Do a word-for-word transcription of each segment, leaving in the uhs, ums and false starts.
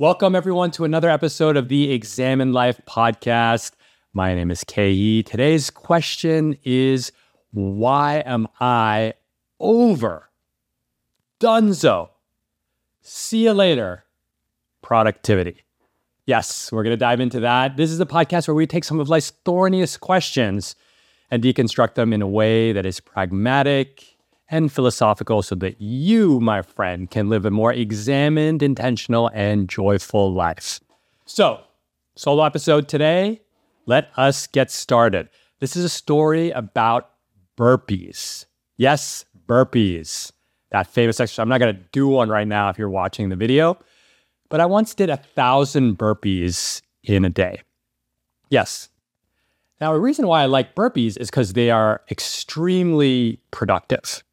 Welcome, everyone, to another episode of the Examine Life podcast. My name is Khe Hy. Today's question is, why am I over? Dunzo. See you later. Productivity. Yes, we're going to dive into that. This is a podcast where we take some of life's thorniest questions and deconstruct them in a way that is pragmatic and philosophical so that you, my friend, can live a more examined, intentional, and joyful life. So, solo episode today, let us get started. This is a story about burpees. Yes, burpees. That famous exercise. I'm not going to do one right now if you're watching the video, but I once did a thousand burpees in a day. Yes. Now, the reason why I like burpees is because they are extremely productive.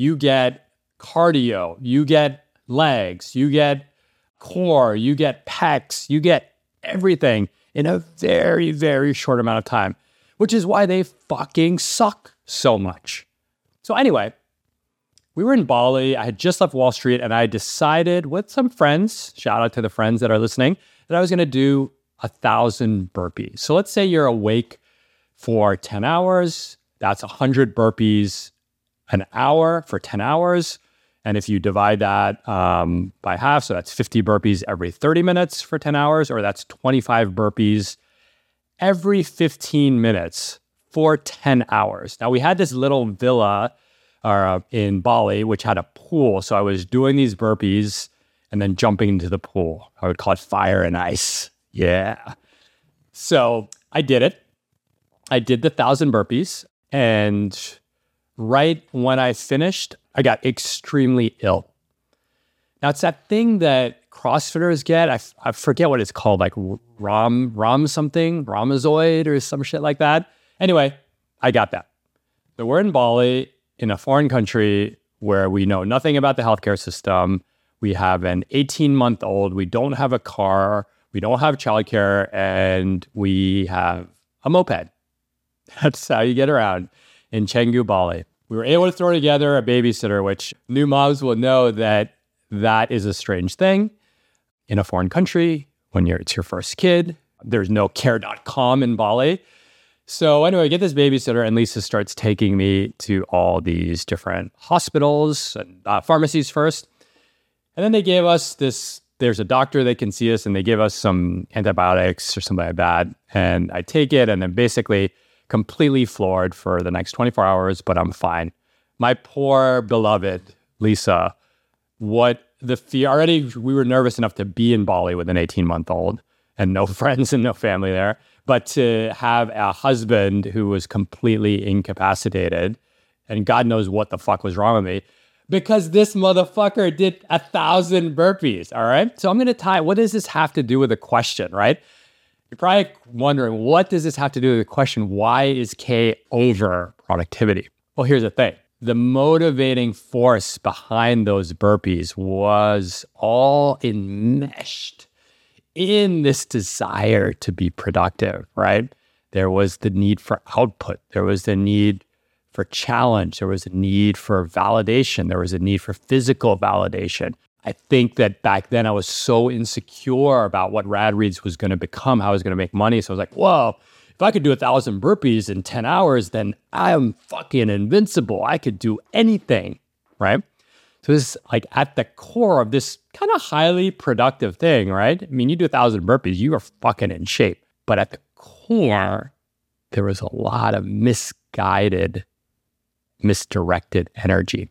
You get cardio, you get legs, you get core, you get pecs, you get everything in a very, very short amount of time, which is why they fucking suck so much. So anyway, we were in Bali. I had just left Wall Street and I decided with some friends, shout out to the friends that are listening, that I was going to do a thousand burpees. So let's say you're awake for ten hours. That's one hundred burpees an hour for ten hours. And if you divide that um, by half, so that's fifty burpees every thirty minutes for ten hours, or that's twenty-five burpees every fifteen minutes for ten hours. Now, we had this little villa uh, in Bali, which had a pool. So I was doing these burpees and then jumping into the pool. I would call it fire and ice. Yeah. So I did it. I did the thousand burpees. And right when I finished, I got extremely ill. Now, it's that thing that CrossFitters get. I, I forget what it's called, like Rom, Rom something, Rhombozoid or some shit like that. Anyway, I got that. So we're in Bali, in a foreign country where we know nothing about the healthcare system. We have an eighteen-month-old. We don't have a car. We don't have childcare, and we have a moped. That's how you get around in Canggu, Bali. We were able to throw together a babysitter, which new moms will know that that is a strange thing in a foreign country when you're it's your first kid. There's no care dot com in Bali. So anyway, I get this babysitter, and Lisa starts taking me to all these different hospitals and uh, pharmacies first. And then they gave us this... There's a doctor that can see us, and they give us some antibiotics or something like that. And I take it, and I'm basically completely floored for the next twenty-four hours, but I'm fine. My poor beloved Lisa, what the fear, already we were nervous enough to be in Bali with an eighteen-month-old and no friends and no family there, but to have a husband who was completely incapacitated, and God knows what the fuck was wrong with me, because this motherfucker did a thousand burpees, all right? So I'm going to tie, what does this have to do with the question, right? You're probably wondering, what does this have to do with the question, why is K over productivity? Well, here's the thing. The motivating force behind those burpees was all enmeshed in this desire to be productive, right? There was the need for output. There was the need for challenge. There was a need for validation. There was a need for physical validation. I think that back then I was so insecure about what Rad Reads was going to become, how I was going to make money. So I was like, whoa, if I could do a thousand burpees in ten hours, then I am fucking invincible. I could do anything, right? So this is like at the core of this kind of highly productive thing, right? I mean, you do a thousand burpees, you are fucking in shape. But at the core, there was a lot of misguided misdirected energy.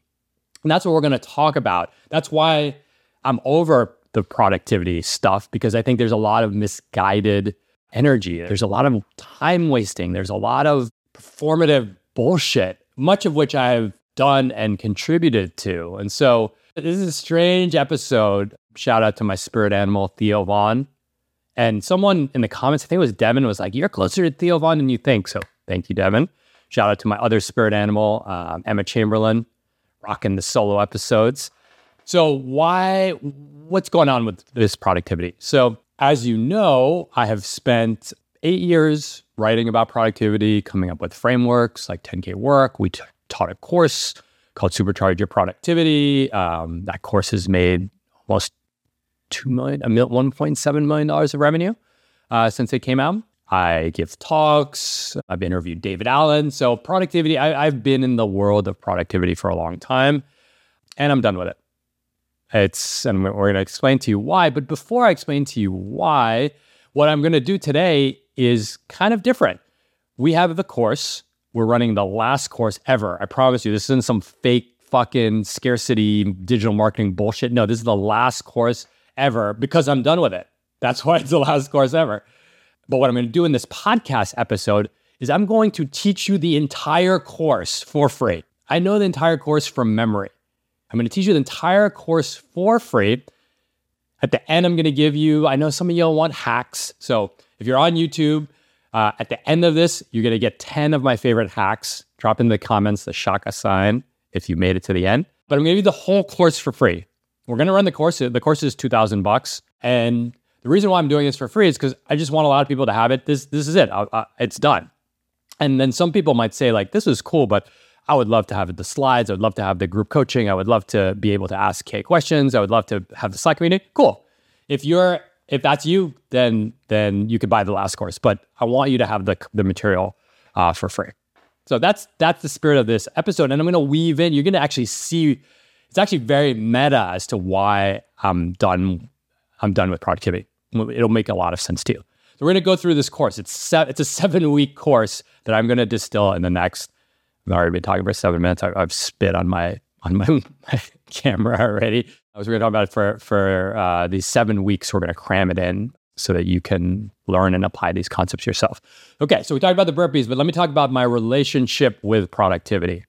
And that's what we're going to talk about. That's why I'm over the productivity stuff, because I think there's a lot of misguided energy. There's a lot of time wasting. There's a lot of performative bullshit, much of which I've done and contributed to. And so this is a strange episode. Shout out to my spirit animal, Theo Von. And someone in the comments, I think it was Devin, was like, you're closer to Theo Von than you think. So thank you, Devin. Shout out to my other spirit animal, um, Emma Chamberlain, rocking the solo episodes. So why, what's going on with this productivity? So as you know, I have spent eight years writing about productivity, coming up with frameworks like ten K work. We t- taught a course called Supercharge Your Productivity. Um, that course has made almost two million, a mil, one point seven million dollars of revenue uh, since it came out. I give talks. I've interviewed David Allen. So productivity, I, I've been in the world of productivity for a long time, and I'm done with it. It's, and we're going to explain to you why. But before I explain to you why, what I'm going to do today is kind of different. We have the course. We're running the last course ever. I promise you, this isn't some fake fucking scarcity digital marketing bullshit. No, this is the last course ever because I'm done with it. That's why it's the last course ever. But what I'm going to do in this podcast episode is I'm going to teach you the entire course for free. I know the entire course from memory. I'm going to teach you the entire course for free. At the end, I'm going to give you, I know some of y'all want hacks. So if you're on YouTube, uh, at the end of this, you're going to get ten of my favorite hacks. Drop in the comments the shaka sign if you made it to the end. But I'm going to give you the whole course for free. We're going to run the course. The course is two thousand bucks. And the reason why I'm doing this for free is because I just want a lot of people to have it. This this is it. I, I, it's done. And then some people might say, like, this is cool, but I would love to have the slides. I would love to have the group coaching. I would love to be able to ask Khe questions. I would love to have the Slack community. Cool. If you're if that's you, then then you could buy the last course. But I want you to have the the material uh, for free. So that's that's the spirit of this episode. And I'm going to weave in. You're going to actually see. It's actually very meta as to why I'm done. I'm done with productivity. It'll make a lot of sense to you. So we're going to go through this course. It's se- it's a seven week course that I'm going to distill in the next. I've already been talking for seven minutes. I, I've spit on my on my, my camera already. I was going to talk about it for for uh, these seven weeks. We're going to cram it in so that you can learn and apply these concepts yourself. Okay, so we talked about the burpees, but let me talk about my relationship with productivity.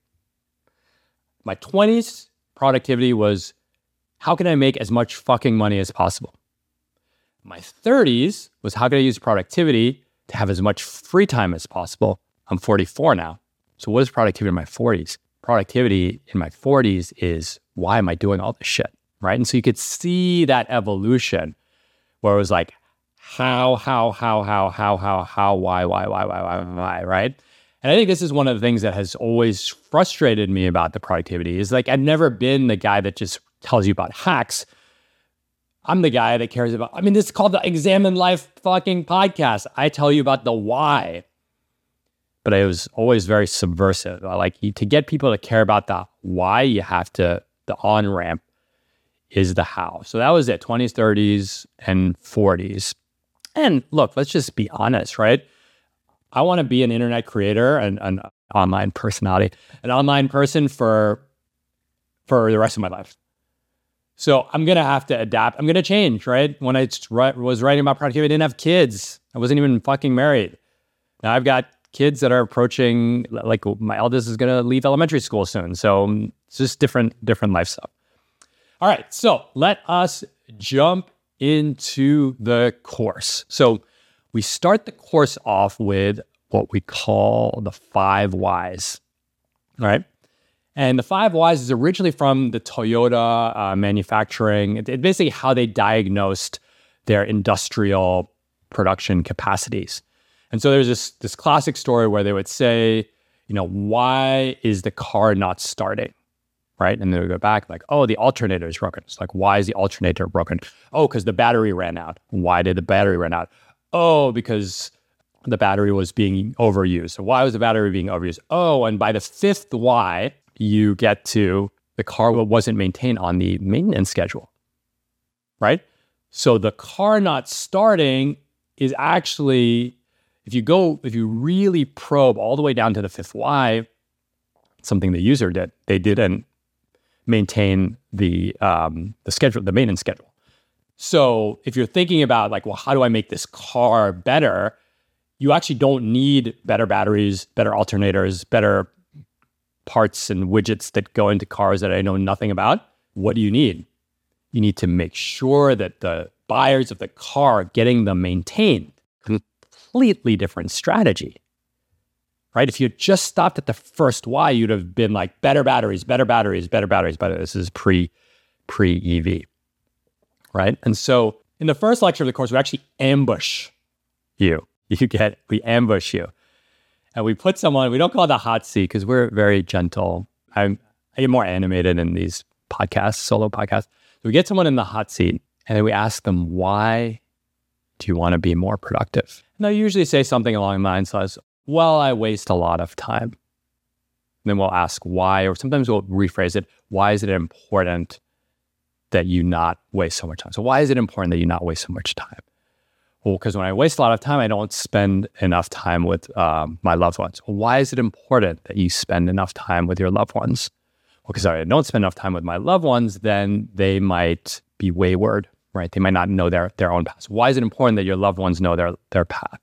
My twenties, productivity was how can I make as much fucking money as possible? My thirties was how can I use productivity to have as much free time as possible? I'm forty-four now. So what is productivity in my forties? Productivity in my forties is why am I doing all this shit, right? And so you could see that evolution where it was like, how, how, how, how, how, how, how, why, why, why, why, why, why, right? And I think this is one of the things that has always frustrated me about the productivity is like, I've never been the guy that just tells you about hacks. I'm the guy that cares about, I mean, this is called the Examine Life fucking podcast. I tell you about the why. But it was always very subversive. Like to get people to care about the why, you have to, the on-ramp is the how. So that was it, twenties, thirties, and forties. And look, let's just be honest, right? I want to be an internet creator and an online personality, an online person for, for the rest of my life. So I'm going to have to adapt. I'm going to change, right? When I was writing about productivity, I didn't have kids. I wasn't even fucking married. Now I've got kids that are approaching, like my eldest is going to leave elementary school soon. So it's just different, different lifestyle. All right. So let us jump into the course. So we start the course off with what we call the five whys. All right. And the five whys is originally from the Toyota uh, manufacturing. It's it basically how they diagnosed their industrial production capacities. And so there's this this classic story where they would say, you know, why is the car not starting, right? And they would go back like, oh, the alternator is broken. It's like, why is the alternator broken? Oh, because the battery ran out. Why did the battery run out? Oh, because the battery was being overused. So why was the battery being overused? Oh, and by the fifth why, you get to the car wasn't maintained on the maintenance schedule, right? So the car not starting is actually... If you go, if you really probe all the way down to the fifth why, something the user did, they didn't maintain the um, the schedule, the maintenance schedule. So if you're thinking about like, well, how do I make this car better? You actually don't need better batteries, better alternators, better parts and widgets that go into cars that I know nothing about. What do you need? You need to make sure that the buyers of the car are getting them maintained. Completely different strategy, right? If you had just stopped at the first why, you'd have been like better batteries, better batteries, better batteries. But this is pre, pre-E V, right? And so in the first lecture of the course, we actually ambush you. You get, we ambush you. And we put someone, we don't call it the hot seat because we're very gentle. I'm, I get more animated in these podcasts, solo podcasts. So we get someone in the hot seat And then we ask them, why do you want to be more productive? And they'll usually say something along the lines of, well, I waste a lot of time. And then we'll ask why, or sometimes we'll rephrase it, why is it important that you not waste so much time? So why is it important that you not waste so much time? Well, because when I waste a lot of time, I don't spend enough time with um, my loved ones. Well, why is it important that you spend enough time with your loved ones? Well, because if I don't spend enough time with my loved ones, then they might be wayward, right? They might not know their, their own path. Why is it important that your loved ones know their, their path?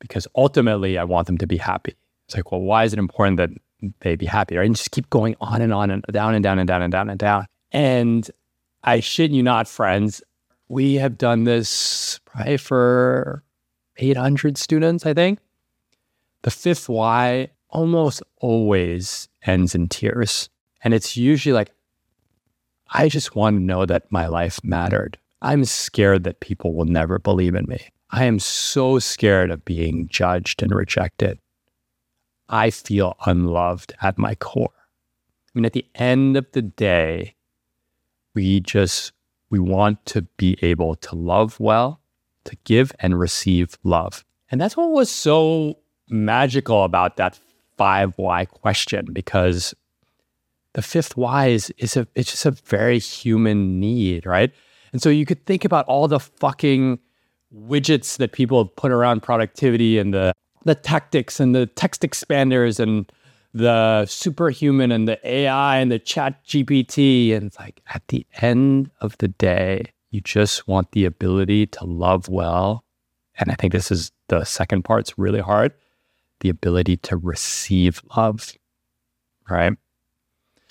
Because ultimately, I want them to be happy. It's like, well, why is it important that they be happy, right? And just keep going on and on and down and down and down and down and down. And I shit you not, friends, we have done this probably for eight hundred students, I think. The fifth why almost always ends in tears. And it's usually like, I just want to know that my life mattered. I'm scared that people will never believe in me. I am so scared of being judged and rejected. I feel unloved at my core. I mean, at the end of the day, we just, we want to be able to love well, to give and receive love. And that's what was so magical about that five why question, because the fifth why is, is a, it's just a very human need, right? And so you could think about all the fucking widgets that people have put around productivity and the the tactics and the text expanders and the Superhuman and the A I and the Chat G P T. And it's like, at the end of the day, you just want the ability to love well. And I think this is the second part's really hard, the ability to receive love, right?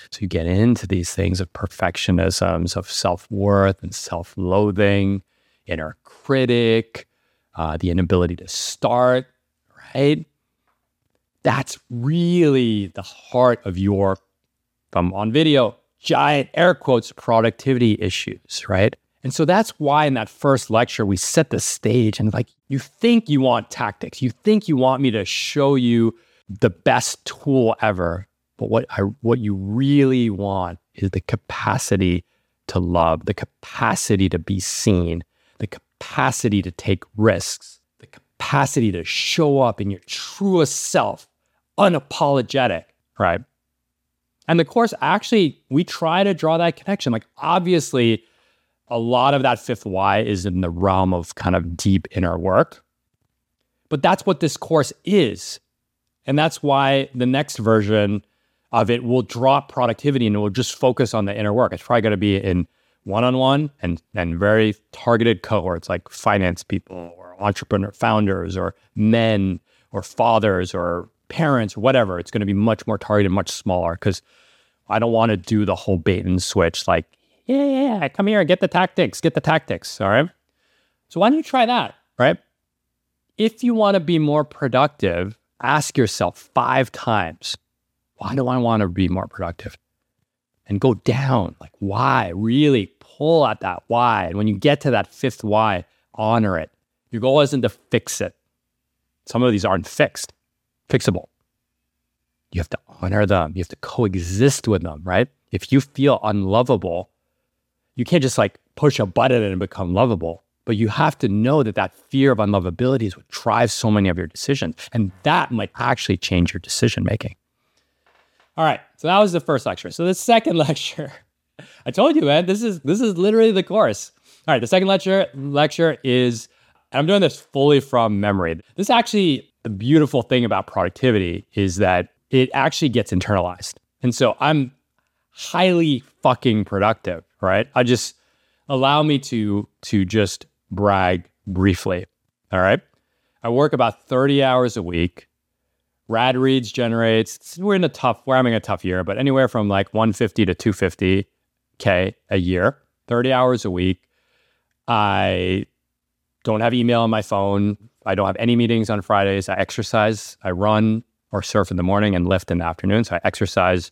So you get into these things of perfectionisms, of self-worth and self-loathing, inner critic, uh, the inability to start, right? That's really the heart of your, from on video, giant air quotes, productivity issues, right? And so that's why in that first lecture, we set the stage and like, you think you want tactics. You think you want me to show you the best tool ever. But what I, what you really want is the capacity to love, the capacity to be seen, the capacity to take risks, the capacity to show up in your truest self, unapologetic, right? And the course, actually, we try to draw that connection. Like, obviously, a lot of that fifth why is in the realm of kind of deep inner work. But that's what this course is. And that's why the next version of it will drop productivity and it will just focus on the inner work. It's probably going to be in one-on-one and, and very targeted cohorts like finance people or entrepreneur founders or men or fathers or parents, whatever. It's going to be much more targeted, much smaller, because I don't want to do the whole bait and switch like, yeah, yeah, yeah, come here and get the tactics, get the tactics, all right? So why don't you try that, right? If you want to be more productive, ask yourself five times, why do I want to be more productive? And go down, like why? Really pull at that why. And when you get to that fifth why, honor it. Your goal isn't to fix it. Some of these aren't fixed, fixable. You have to honor them. You have to coexist with them, right? If you feel unlovable, you can't just like push a button and become lovable. But you have to know that that fear of unlovability is what drives so many of your decisions. And that might actually change your decision-making. All right, so that was the first lecture. So the second lecture, I told you, man, this is this is literally the course. All right, the second lecture lecture is, and I'm doing this fully from memory. This actually, the beautiful thing about productivity is that it actually gets internalized. And so I'm highly fucking productive, right? I just, allow me to, to just brag briefly, all right? I work about thirty hours a week. Rad Reads generates, we're in a tough, we're having a tough year, but anywhere from like one fifty to two fifty K a year, thirty hours a week. I don't have email on my phone. I don't have any meetings on Fridays. I exercise, I run or surf in the morning and lift in the afternoon. So I exercise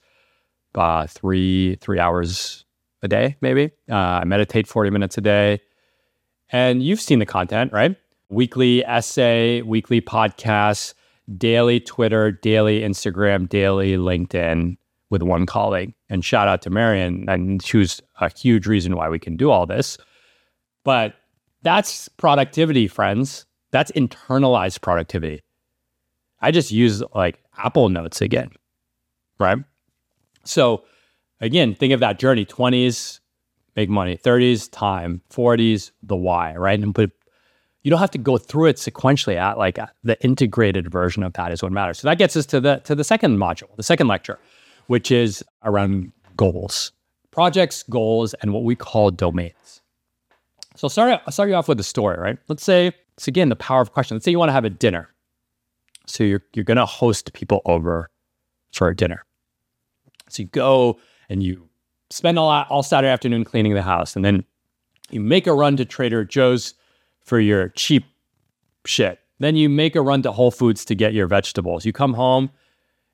uh, three, three hours a day, maybe. Uh, I meditate forty minutes a day. And you've seen the content, right? Weekly essay, weekly podcasts, daily Twitter, daily Instagram, daily LinkedIn with one colleague. And shout out to Marion. And she was a huge reason why we can do all this. But that's productivity, friends. That's internalized productivity. I just use like Apple Notes again, right? So again, think of that journey, twenties, make money, thirties, time, forties, the why, right? And put, you don't have to go through it sequentially. At like the integrated version of that is what matters. So that gets us to the to the second module, the second lecture, which is around goals, projects, goals, and what we call domains. So I'll start, I'll start you off with a story, right? Let's say, it's again, the power of question. Let's say you want to have a dinner. So you're you're going to host people over for a dinner. So you go and you spend all, all Saturday afternoon cleaning the house, and then you make a run to Trader Joe's for your cheap shit. Then you make a run to Whole Foods to get your vegetables. You come home,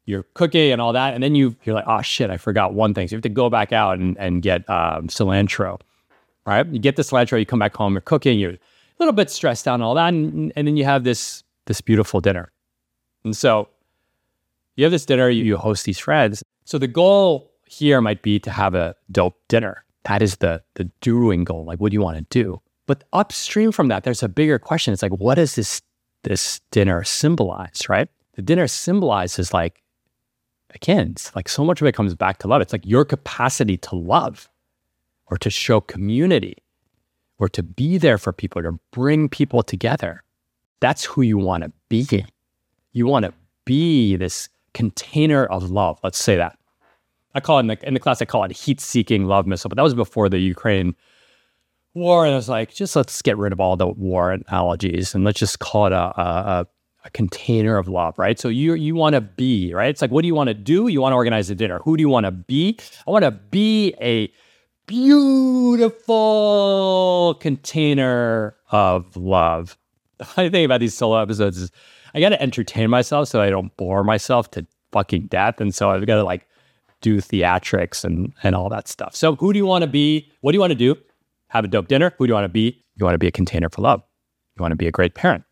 you're cooking and all that, and then you, you're like, oh shit, I forgot one thing. So you have to go back out and, and get um, cilantro, right? You get the cilantro, you come back home, you're cooking, you're a little bit stressed out and all that, and, and then you have this this beautiful dinner. And so you have this dinner, you, you host these friends. So the goal here might be to have a dope dinner. That is the the doing goal. Like, what do you want to do? But upstream from that, there's a bigger question. It's like, what does this this dinner symbolize, right? The dinner symbolizes, like, again, it's like so much of it comes back to love. It's like your capacity to love or to show community or to be there for people, to bring people together. That's who you want to be. You want to be this container of love. Let's say that. I call it in the, in the class, I call it heat-seeking love missile, but that was before the Ukraine war. And I was like, just let's get rid of all the war analogies and let's just call it a, a, a container of love, right? So you you want to be, right? It's like, what do you want to do? You want to organize a dinner. Who do you want to be? I want to be a beautiful container of love. The funny thing about these solo episodes is I got to entertain myself so I don't bore myself to fucking death. And so I've got to like do theatrics and, and all that stuff. So who do you want to be? What do you want to do? Have a dope dinner. Who do you want to be? You want to be a container for love. You want to be a great parent.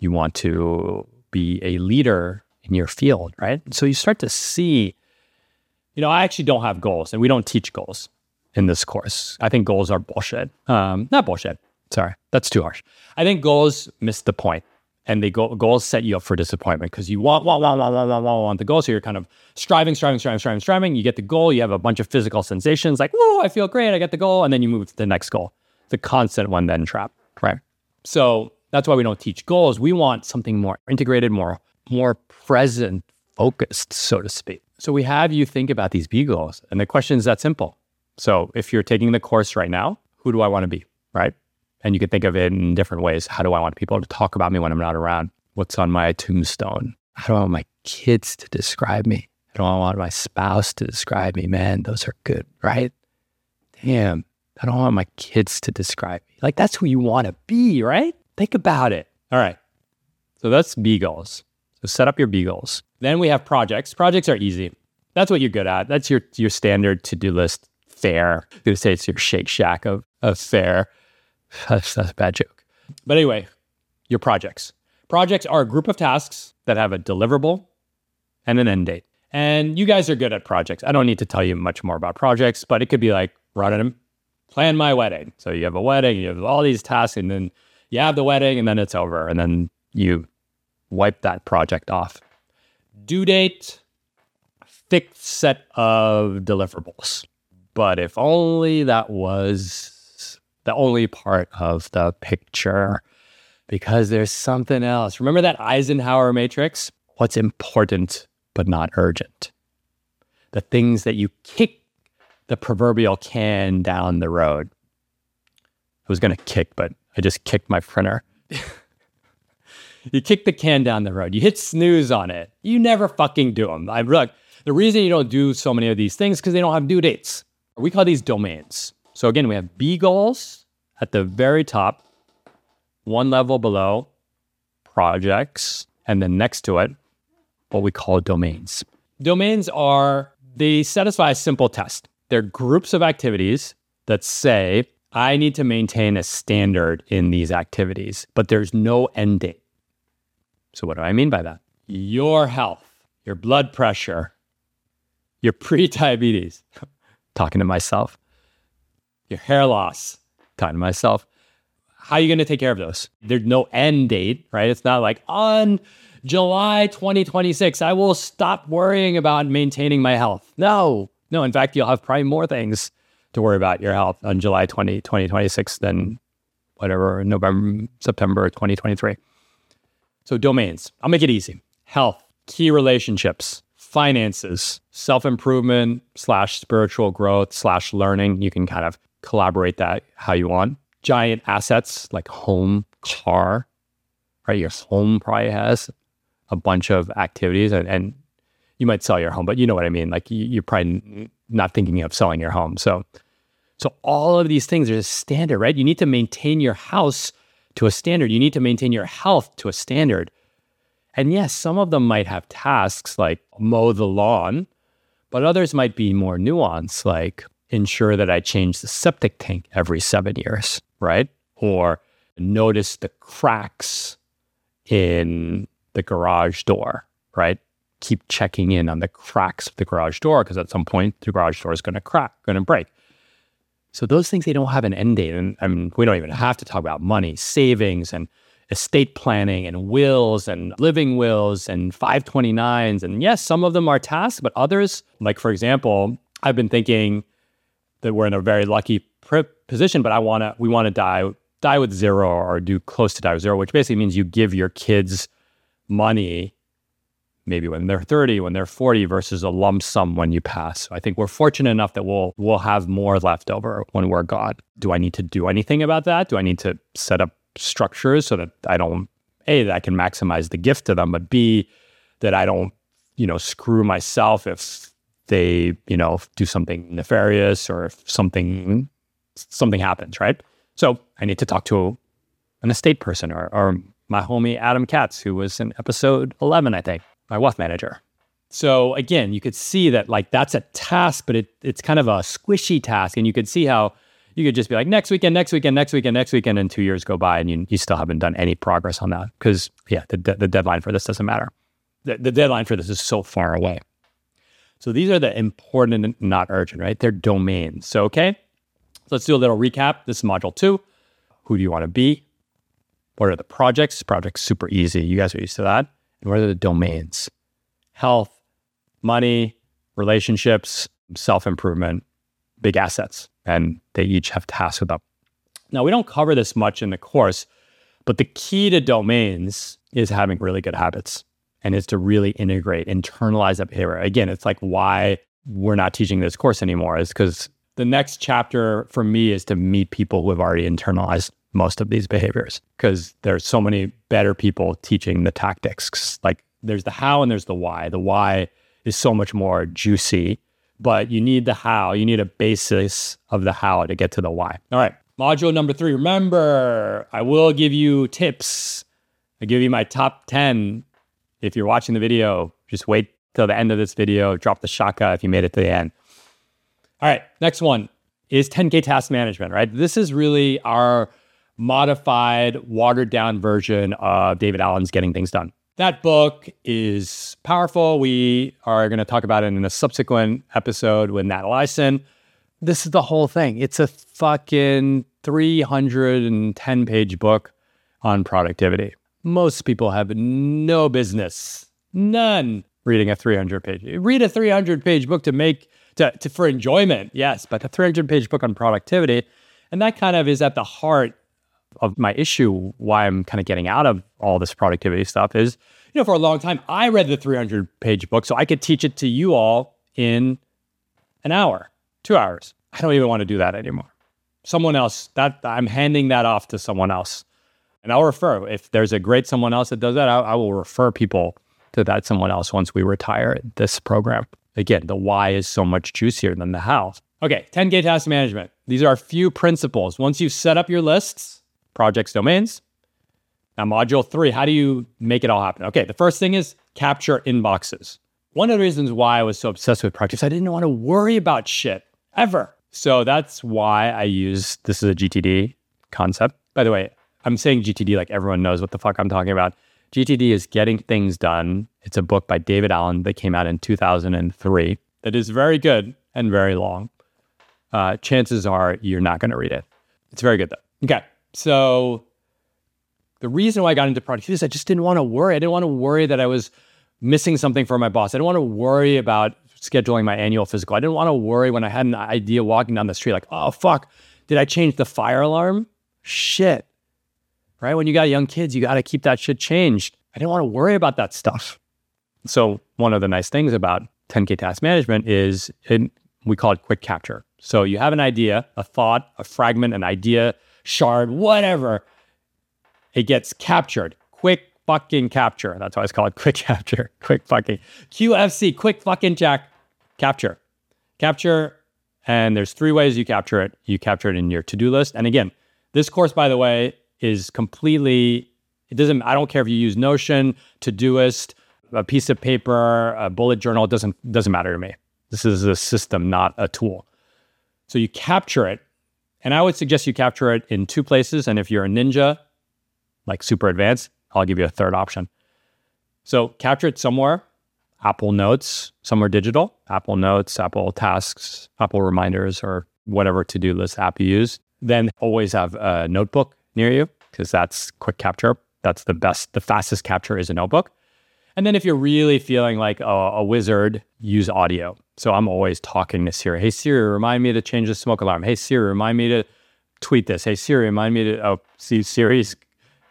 You want to be a leader in your field, right? So you start to see, you know, I actually don't have goals and we don't teach goals in this course. I think goals are bullshit. Um, not bullshit. Sorry, that's too harsh. I think goals miss the point. And the go- goals set you up for disappointment because you want, want, want, want, want, want, want the goal. So you're kind of striving, striving, striving, striving, striving. You get the goal. You have a bunch of physical sensations like, whoa, I feel great. I get the goal. And then you move to the next goal. The constant one then trap, right? So that's why we don't teach goals. We want something more integrated, more, more present focused, so to speak. So we have you think about these B goals. And the question is that simple. So if you're taking the course right now, who do I want to be, right? And you can think of it in different ways. How do I want people to talk about me when I'm not around? What's on my tombstone? How do I want my kids to describe me? How do I want my spouse to describe me? Man, those are good, right? Damn, I don't want my kids to describe me. Like, that's who you want to be, right? Think about it. All right. So that's B goals. So set up your B goals. Then we have projects. Projects are easy. That's what you're good at. That's your your standard to-do list fare. I'm going to say it's your Shake Shack of, of fare. That's, that's a bad joke. But anyway, your projects. Projects are a group of tasks that have a deliverable and an end date. And you guys are good at projects. I don't need to tell you much more about projects, but it could be like, run and plan my wedding. So you have a wedding, you have all these tasks, and then you have the wedding, and then it's over. And then you wipe that project off. Due date, fixed set of deliverables. But if only that was the only part of the picture, because there's something else. Remember that Eisenhower matrix? What's important but not urgent? The things that you kick the proverbial can down the road. I was going to kick, but I just kicked my printer. You kick the can down the road. You hit snooze on it. You never fucking do them. I, look, the reason you don't do so many of these things is because they don't have due dates. We call these domains. So again, we have B goals at the very top, one level below, projects, and then next to it, what we call domains. Domains are, they satisfy a simple test. They're groups of activities that say, I need to maintain a standard in these activities, but there's no end date. So what do I mean by that? Your health, your blood pressure, your pre-diabetes, talking to myself, your hair loss, kind to myself. How are you going to take care of those? There's no end date, right? It's not like on July twenty twenty-six, I will stop worrying about maintaining my health. No, no. In fact, you'll have probably more things to worry about your health on July twentieth, twenty twenty-six than whatever, November, September twenty twenty-three. So domains, I'll make it easy. Health, key relationships, finances, self-improvement slash spiritual growth slash learning. You can kind of collaborate that how you want. Giant assets like home, car, right? Your home probably has a bunch of activities, and, and you might sell your home, but you know what I mean? Like you, you're probably not thinking of selling your home. So, so all of these things are just standard, right? You need to maintain your house to a standard. You need to maintain your health to a standard. And yes, some of them might have tasks like mow the lawn, but others might be more nuanced, like ensure that I change the septic tank every seven years, right? Or notice the cracks in the garage door, right? Keep checking in on the cracks of the garage door, because at some point the garage door is going to crack, going to break. So those things, they don't have an end date. And I mean, we don't even have to talk about money, savings, and estate planning, and wills, and living wills, and five twenty-nines. And yes, some of them are tasks, but others, like for example, I've been thinking that we're in a very lucky position, but I want to, we want to die, die with zero, or do close to die with zero, which basically means you give your kids money maybe when they're thirty, when they're forty, versus a lump sum when you pass. So I think we're fortunate enough that we'll we'll have more left over when we're gone. Do I need to do anything about that? Do I need to set up structures so that I don't, A, that I can maximize the gift to them, but B, that I don't, you know, screw myself if they, you know, do something nefarious, or if something, something happens, right? So I need to talk to an estate person, or, or my homie Adam Katz, who was in episode eleven, I think, my wealth manager. So again, you could see that like that's a task, but it it's kind of a squishy task. And you could see how you could just be like, next weekend, next weekend, next weekend, next weekend, and two years go by and you, you still haven't done any progress on that. Because yeah, the, de- the deadline for this doesn't matter. The, the deadline for this is so far away. So these are the important and not urgent, right? They're domains. So, okay, so let's do a little recap. This is module two. Who do you want to be? What are the projects? Projects, super easy. You guys are used to that. And what are the domains? Health, money, relationships, self-improvement, big assets. And they each have tasks with them. Now, we don't cover this much in the course, but the key to domains is having really good habits, and is to really integrate, internalize that behavior. Again, it's like why we're not teaching this course anymore, is because the next chapter for me is to meet people who have already internalized most of these behaviors, because there's so many better people teaching the tactics. Like there's the how and there's the why. The why is so much more juicy, but you need the how. You need a basis of the how to get to the why. All right, module number three. Remember, I will give you tips. I give you my top ten. If you're watching the video, just wait till the end of this video. Drop the shaka if you made it to the end. All right, next one is ten K task management, right? This is really our modified, watered down version of David Allen's Getting Things Done. That book is powerful. We are going to talk about it in a subsequent episode with Natalison. This is the whole thing. It's a fucking three hundred ten page book on productivity. Most people have no business, none, reading a three hundred page. Read a three hundred page book to make, to, to for enjoyment, yes, but a three hundred page book on productivity. And that kind of is at the heart of my issue, why I'm kind of getting out of all this productivity stuff is, you know, for a long time, I read the three hundred page book so I could teach it to you all in an hour, two hours. I don't even want to do that anymore. Someone else, that I'm handing that off to someone else. And I'll refer, if there's a great someone else that does that, I, I will refer people to that someone else once we retire this program. Again, the why is so much juicier than the how. Okay, ten K task management. These are a few principles. Once you've set up your lists, projects, domains. Now, module three, how do you make it all happen? Okay, the first thing is capture inboxes. One of the reasons why I was so obsessed with projects, I didn't want to worry about shit ever. So that's why I use, this is a G T D concept. By the way, I'm saying G T D like everyone knows what the fuck I'm talking about. G T D is Getting Things Done. It's a book by David Allen that came out in two thousand three that is very good and very long. Uh, chances are you're not going to read it. It's very good though. Okay. So the reason why I got into productivity is I just didn't want to worry. I didn't want to worry that I was missing something for my boss. I didn't want to worry about scheduling my annual physical. I didn't want to worry when I had an idea walking down the street like, oh, fuck, did I change the fire alarm? Shit, right? When you got young kids, you got to keep that shit changed. I didn't want to worry about that stuff. So one of the nice things about ten K task management is it, we call it quick capture. So you have an idea, a thought, a fragment, an idea, shard, whatever. It gets captured. Quick fucking capture. That's why it's called quick capture. Quick fucking Q F C, quick fucking jack capture. Capture. And there's three ways you capture it. You capture it in your to-do list. And again, this course, by the way, is completely, it doesn't, I don't care if you use Notion, Todoist, a piece of paper, a bullet journal, it doesn't, doesn't matter to me. This is a system, not a tool. So you capture it. And I would suggest you capture it in two places. And if you're a ninja, like super advanced, I'll give you a third option. So capture it somewhere, Apple Notes, somewhere digital, Apple Notes, Apple Tasks, Apple Reminders, or whatever to-do list app you use. Then always have a notebook near you because that's quick capture. That's the best, the fastest capture is a notebook. And then if you're really feeling like a, a wizard, use audio. So I'm always talking to Siri. Hey, Siri, remind me to change the smoke alarm. Hey, Siri, remind me to tweet this. Hey, Siri, remind me to... Oh, see, Siri's,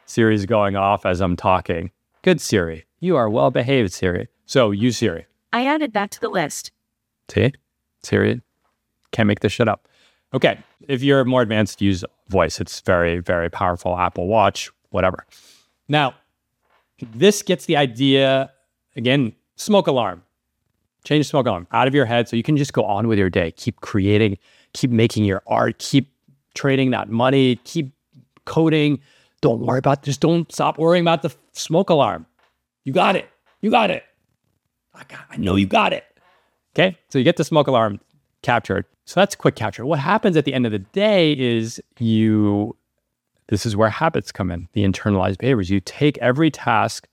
Siri's going off as I'm talking. Good, Siri. You are well-behaved, Siri. So use Siri. I added that to the list. See? Siri can't make this shit up. Okay. If you're more advanced, use voice. It's very, very powerful. Apple Watch, whatever. Now... this gets the idea, again, smoke alarm. Change smoke alarm out of your head so you can just go on with your day. Keep creating, keep making your art, keep trading that money, keep coding. Don't worry about this. Don't stop worrying about the smoke alarm. You got it. You got it. I, got, I know you got it. Okay? So you get the smoke alarm captured. So that's quick capture. What happens at the end of the day is you... this is where habits come in, the internalized behaviors. You take every task,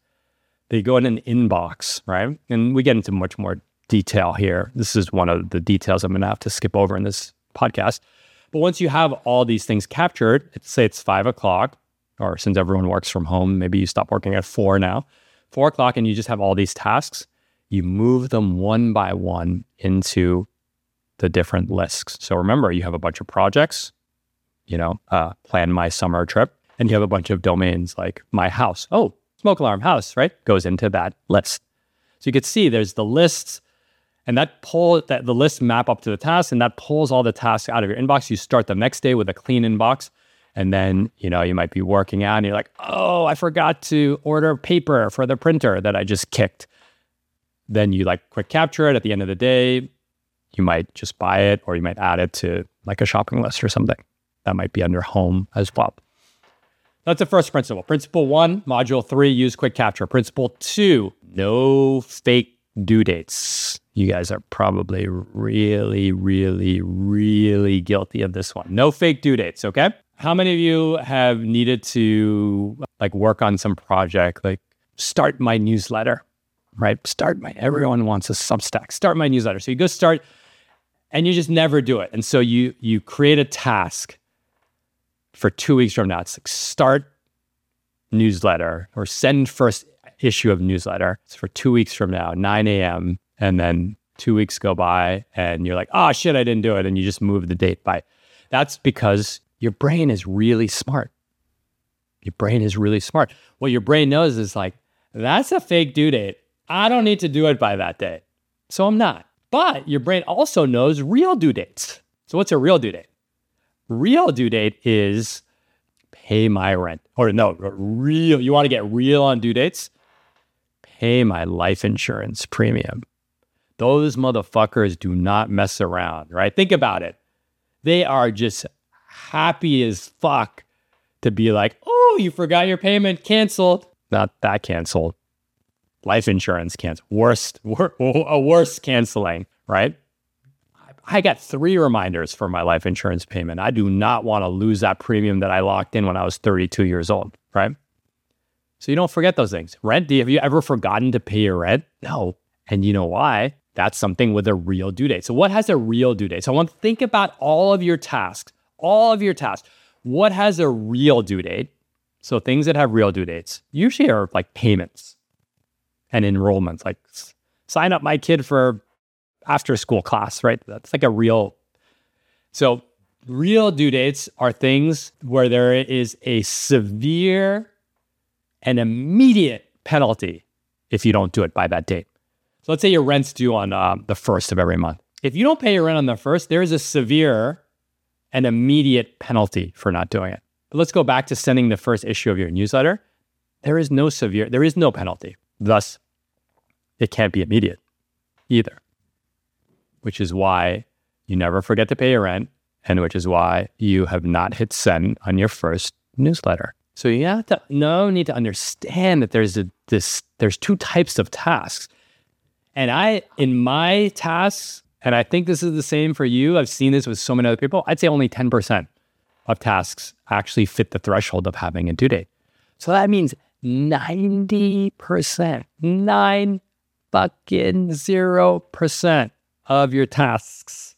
they go in an inbox, right? And we get into much more detail here. This is one of the details I'm going to have to skip over in this podcast. But once you have all these things captured, let's say it's five o'clock, or since everyone works from home, maybe you stop working at four now, four o'clock, and you just have all these tasks, you move them one by one into the different lists. So remember, you have a bunch of projects, you know, uh, plan my summer trip. And you have a bunch of domains like my house. Oh, smoke alarm house, right? Goes into that list. So you could see there's the lists and that pull that the lists map up to the tasks and that pulls all the tasks out of your inbox. You start the next day with a clean inbox and then, you know, you might be working out and you're like, oh, I forgot to order paper for the printer that I just kicked. Then you like quick capture it at the end of the day. You might just buy it or you might add it to like a shopping list or something. That might be under home as well. That's the first principle. Principle one, module three, use quick capture. Principle two, no fake due dates. You guys are probably really, really, really guilty of this one. No fake due dates, okay? How many of you have needed to like work on some project, like start my newsletter, right? Start my, everyone wants a Substack, start my newsletter. So you go start and you just never do it. And so you you create a task for two weeks from now. It's like start newsletter or send first issue of newsletter. It's for two weeks from now, nine a.m. And then two weeks go by and you're like, oh shit, I didn't do it. And you just move the date by. That's because your brain is really smart. Your brain is really smart. What your brain knows is like, that's a fake due date. I don't need to do it by that day. So I'm not. But your brain also knows real due dates. So what's a real due date? Real due date is pay my rent. Or no, real. You want to get real on due dates? Pay my life insurance premium. Those motherfuckers do not mess around, right? Think about it. They are just happy as fuck to be like, oh, you forgot your payment, canceled. Not that canceled. Life insurance canceled. Worst, wor- a worse canceling, right? I got three reminders for my life insurance payment. I do not want to lose that premium that I locked in when I was thirty-two years old, right? So you don't forget those things. Rent, have you ever forgotten to pay your rent? No. And you know why? That's something with a real due date. So what has a real due date? So I want to think about all of your tasks, all of your tasks. what has a real due date? So things that have real due dates usually are like payments and enrollments, like sign up my kid for after school class, right? That's like a real. So real due dates are things where there is a severe and immediate penalty if you don't do it by that date. So let's say your rent's due on uh, the first of every month. If you don't pay your rent on the first, there is a severe and immediate penalty for not doing it. But let's go back to sending the first issue of your newsletter. There is no severe, there is no penalty. Thus, it can't be immediate either, which is why you never forget to pay your rent, and which is why you have not hit send on your first newsletter. So you have to no need to understand that there's a, this there's two types of tasks. And I, in my tasks, and I think this is the same for you, I've seen this with so many other people, I'd say only ten percent of tasks actually fit the threshold of having a due date. So that means ninety percent, nine fucking zero percent of your tasks,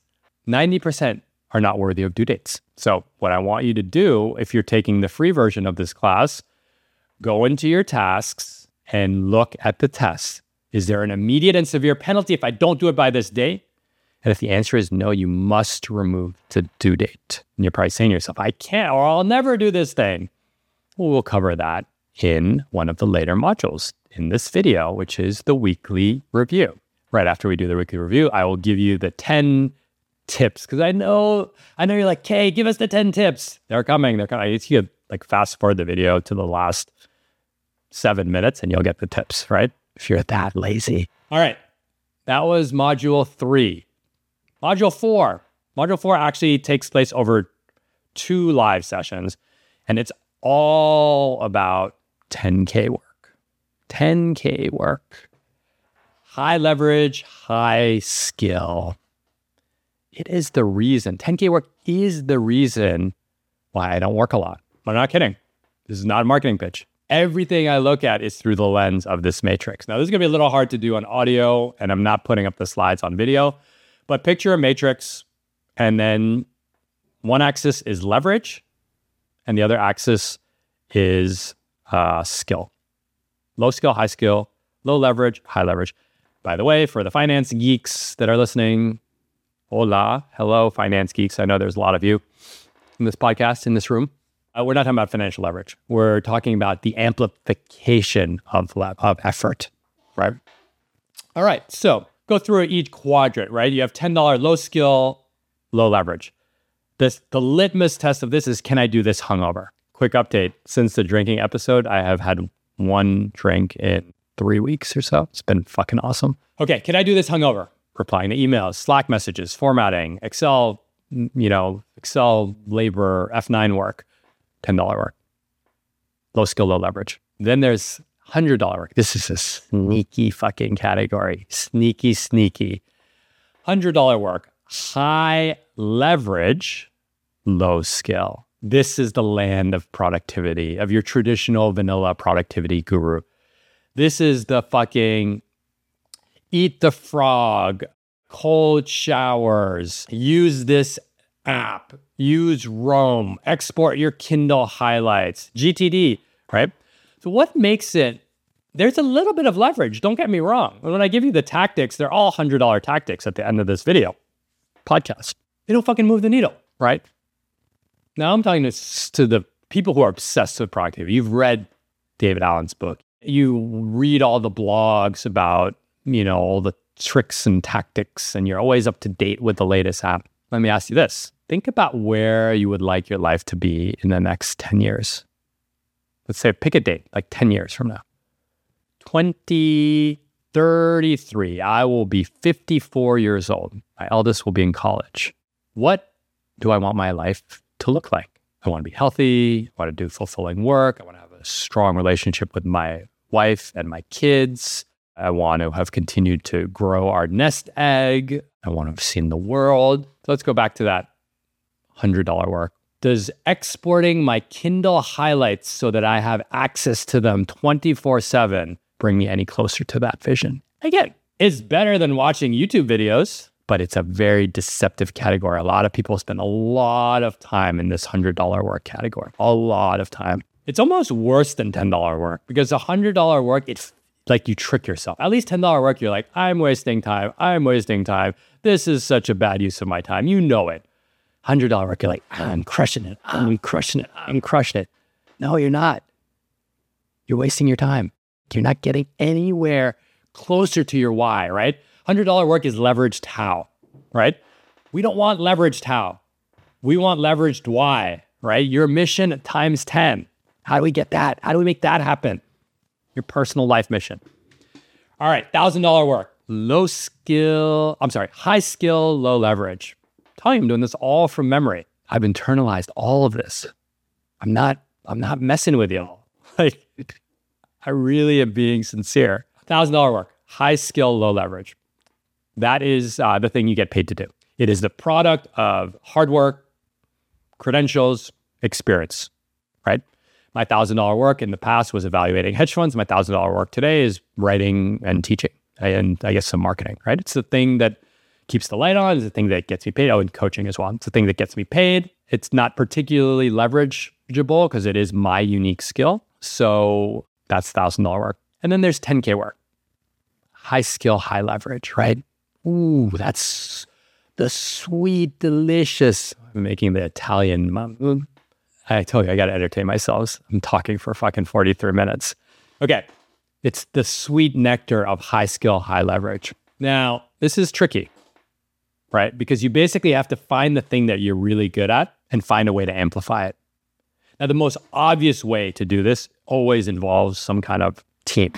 ninety percent are not worthy of due dates. So what I want you to do, if you're taking the free version of this class, go into your tasks and look at the test. Is there an immediate and severe penalty if I don't do it by this date? And if the answer is no, you must remove the due date. And you're probably saying to yourself, I can't, or I'll never do this thing. Well, we'll cover that in one of the later modules in this video, which is the weekly review. Right after we do the weekly review, I will give you the ten tips, because I know I know you're like, Kay, give us the ten tips. They're coming. They're coming. It's, you could, like, fast forward the video to the last seven minutes and you'll get the tips, right? If you're that lazy. All right. That was module three. Module four. Module four actually takes place over two live sessions, and it's all about ten K work. ten K work. High leverage, high skill. It is the reason. ten K work is the reason why I don't work a lot. I'm not kidding. This is not a marketing pitch. Everything I look at is through the lens of this matrix. Now, this is going to be a little hard to do on audio, and I'm not putting up the slides on video, but picture a matrix, and then one axis is leverage, and the other axis is uh, skill. Low skill, high skill, low leverage, high leverage. By the way, for the finance geeks that are listening, hola, hello, finance geeks. I know there's a lot of you in this podcast, in this room. Uh, we're not talking about financial leverage. We're talking about the amplification of le- of effort, right? All right, so go through each quadrant, right? You have ten dollars low skill, low leverage. This, the litmus test of this is, can I do this hungover? Quick update. Since the drinking episode, I have had one drink in three weeks or so. It's been fucking awesome. Okay, can I do this hungover? Replying to emails, Slack messages, formatting, Excel, you know, Excel labor, F nine work, ten dollars work, low skill, low leverage. Then there's one hundred dollars work. This is a sneaky fucking category. Sneaky, sneaky. one hundred dollars work, high leverage, low skill. This is the land of productivity, of your traditional vanilla productivity guru. This is the fucking eat the frog, cold showers, use this app, use Roam, export your Kindle highlights, G T D, right? So what makes it, there's a little bit of leverage, don't get me wrong. When I give you the tactics, they're all one hundred dollars tactics at the end of this video, podcast. They don't fucking move the needle, right? Now I'm talking to, to the people who are obsessed with productivity. You've read David Allen's book. You read all the blogs about, you know, all the tricks and tactics, and you're always up to date with the latest app. Let me ask you this. Think about where you would like your life to be in the next ten years. Let's say pick a date, like ten years from now. twenty thirty-three, I will be fifty-four years old. My eldest will be in college. What do I want my life to look like? I want to be healthy. I want to do fulfilling work. I want to have a strong relationship with my wife and my kids. I want to have continued to grow our nest egg. I want to have seen the world. So let's go back to that one hundred dollars work. Does exporting my Kindle highlights so that I have access to them twenty-four seven bring me any closer to that vision? Again, it's better than watching YouTube videos, but it's a very deceptive category. A lot of people spend a lot of time in this one hundred dollar work category, a lot of time. It's almost worse than ten dollar work, because one hundred dollar work, it's like you trick yourself. At least ten dollar work, you're like, I'm wasting time. I'm wasting time. This is such a bad use of my time. You know it. one hundred dollar work, you're like, I'm crushing it. I'm crushing it. I'm crushing it. No, you're not. You're wasting your time. You're not getting anywhere closer to your why, right? one hundred dollar work is leveraged how, right? We don't want leveraged how. We want leveraged why, right? Your mission times ten. How do we get that? How do we make that happen? Your personal life mission. All right, one thousand dollar work. Low skill, I'm sorry, high skill, low leverage. I'm telling you, I'm doing this all from memory. I've internalized all of this. I'm not, I'm not messing with y'all. Like, I really am being sincere. one thousand dollar work, high skill, low leverage. That is uh, the thing you get paid to do. It is the product of hard work, credentials, experience, right? My one thousand dollar work in the past was evaluating hedge funds. My one thousand dollar work today is writing and teaching, and I guess some marketing, right? It's the thing that keeps the light on. It's the thing that gets me paid. Oh, and coaching as well. It's the thing that gets me paid. It's not particularly leverageable because it is my unique skill. So that's one thousand dollar work. And then there's ten K work. High skill, high leverage, right? Ooh, that's the sweet, delicious. I'm making the Italian mom. I told you, I got to entertain myself. I'm talking for fucking forty-three minutes. Okay. It's the sweet nectar of high skill, high leverage. Now, this is tricky, right? Because you basically have to find the thing that you're really good at and find a way to amplify it. Now, the most obvious way to do this always involves some kind of team.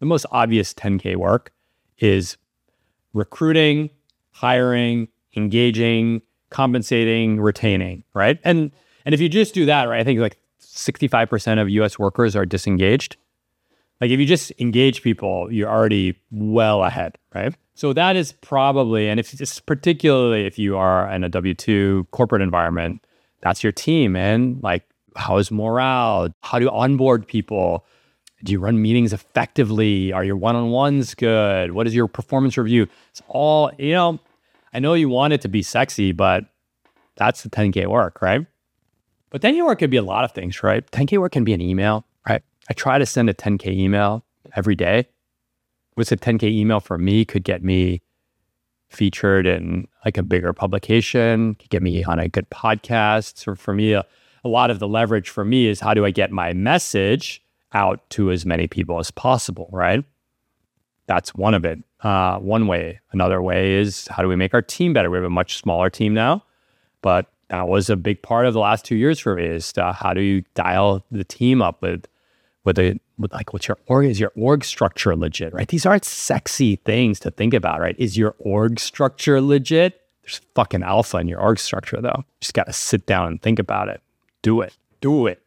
The most obvious ten K work is recruiting, hiring, engaging, compensating, retaining, right? And And if you just do that, right, I think like sixty-five percent of U S workers are disengaged. Like if you just engage people, you're already well ahead, right? So that is probably, and if it's particularly if you are in a W two corporate environment, that's your team, man. Like how is morale? How do you onboard people? Do you run meetings effectively? Are your one-on-ones good? What is your performance review? It's all, you know, I know you want it to be sexy, but that's the ten K work, right? But ten K work could be a lot of things, right? ten K work can be an email, right? I try to send a ten K email every day. What's a ten K email for me could get me featured in like a bigger publication, could get me on a good podcast. So for me, a, a lot of the leverage for me is how do I get my message out to as many people as possible, right? That's one of it. Uh, one way. Another way is how do we make our team better? We have a much smaller team now, but that was a big part of the last two years for me is to, uh, how do you dial the team up with, with, a, with like, what's your org, is your org structure legit, right? These aren't sexy things to think about, right? Is your org structure legit? There's fucking alpha in your org structure though. Just got to sit down and think about it. Do it, do it.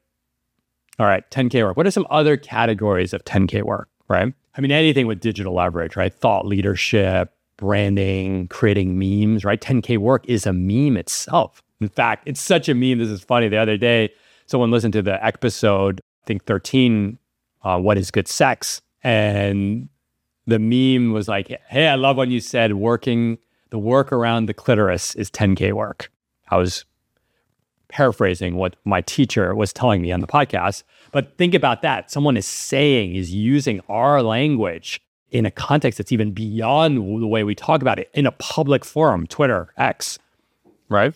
All right, ten K work. What are some other categories of ten K work, right? I mean, anything with digital leverage, right? Thought leadership, branding, creating memes, right? ten K work is a meme itself. In fact, it's such a meme. This is funny. The other day, someone listened to the episode, I think thirteen, uh, What is Good Sex? And the meme was like, hey, I love when you said working, the work around the clitoris is ten K work. I was paraphrasing what my teacher was telling me on the podcast. But think about that. Someone is saying, is using our language in a context that's even beyond the way we talk about it in a public forum, Twitter, X, right?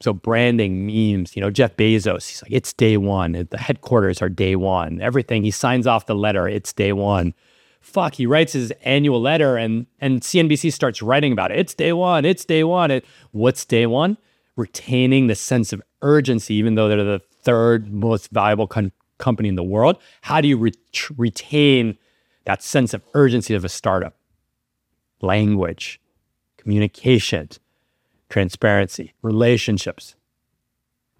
So branding, memes, you know, Jeff Bezos, he's like, it's day one. The headquarters are day one. Everything, he signs off the letter, it's day one. Fuck, he writes his annual letter and and C N B C starts writing about it. It's day one, it's day one. It, what's day one? Retaining the sense of urgency, even though they're the third most valuable con- company in the world. How do you re- retain that sense of urgency of a startup? Language, communication, transparency, relationships,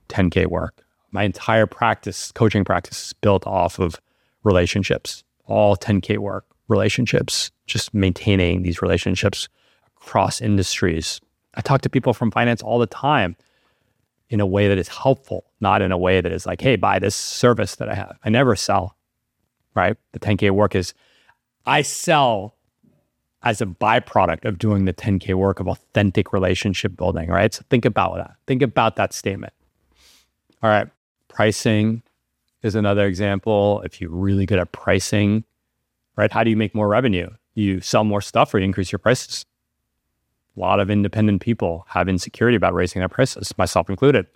ten K work. My entire practice, coaching practice is built off of relationships, all ten K work, relationships, just maintaining these relationships across industries. I talk to people from finance all the time in a way that is helpful, not in a way that is like, hey, buy this service that I have. I never sell, right? The ten K work is I sell as a byproduct of doing the ten K work of authentic relationship building, right? So think about that. Think about that statement. All right, pricing is another example. If you're really good at pricing, right? How do you make more revenue? You sell more stuff or you increase your prices. A lot of independent people have insecurity about raising their prices, myself included.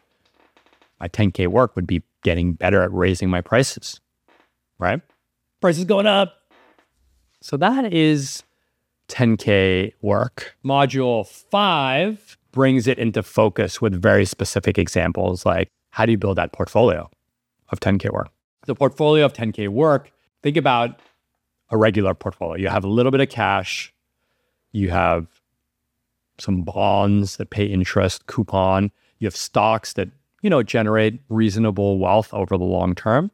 My ten K work would be getting better at raising my prices, right? Prices going up. So that is ten K work. Module five brings it into focus with very specific examples like, how do you build that portfolio of ten K work? The portfolio of ten K work, think about a regular portfolio. You have a little bit of cash. You have some bonds that pay interest, coupon. You have stocks that, you know, generate reasonable wealth over the long term.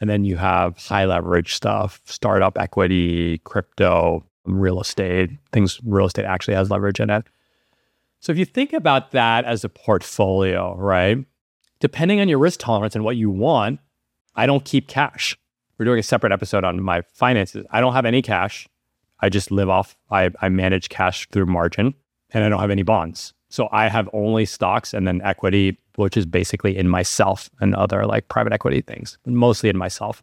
And then you have high leverage stuff, startup equity, crypto, real estate, things real estate actually has leverage in it. So if you think about that as a portfolio, right? Depending on your risk tolerance and what you want, I don't keep cash. We're doing a separate episode on my finances. I don't have any cash. I just live off, I, I manage cash through margin, and I don't have any bonds. So I have only stocks and then equity, which is basically in myself and other like private equity things, mostly in myself.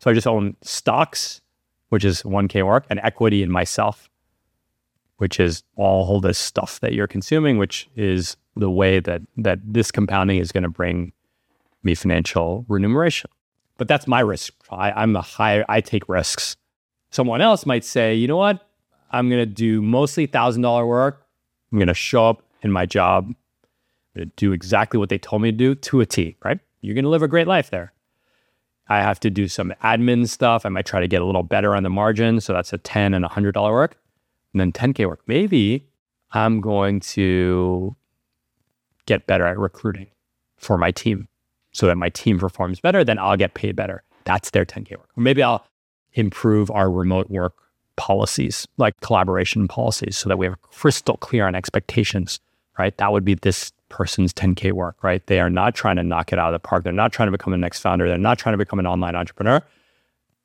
So I just own stocks, which is one K work, and equity in myself, which is all this stuff that you're consuming, which is the way that that this compounding is going to bring me financial remuneration. But that's my risk. I, I'm the higher, I take risks. Someone else might say, you know what? I'm going to do mostly one thousand dollars work. I'm going to show up in my job. I'm going to do exactly what they told me to do to a T, right? You're going to live a great life there. I have to do some admin stuff. I might try to get a little better on the margin. So that's a ten dollars and one hundred dollars work. And then ten K work. Maybe I'm going to get better at recruiting for my team so that my team performs better. Then I'll get paid better. That's their ten K work. Or maybe I'll improve our remote work policies, like collaboration policies, so that we are crystal clear on expectations, right? That would be this person's ten K work, right? They are not trying to knock it out of the park. They're not trying to become the next founder. They're not trying to become an online entrepreneur.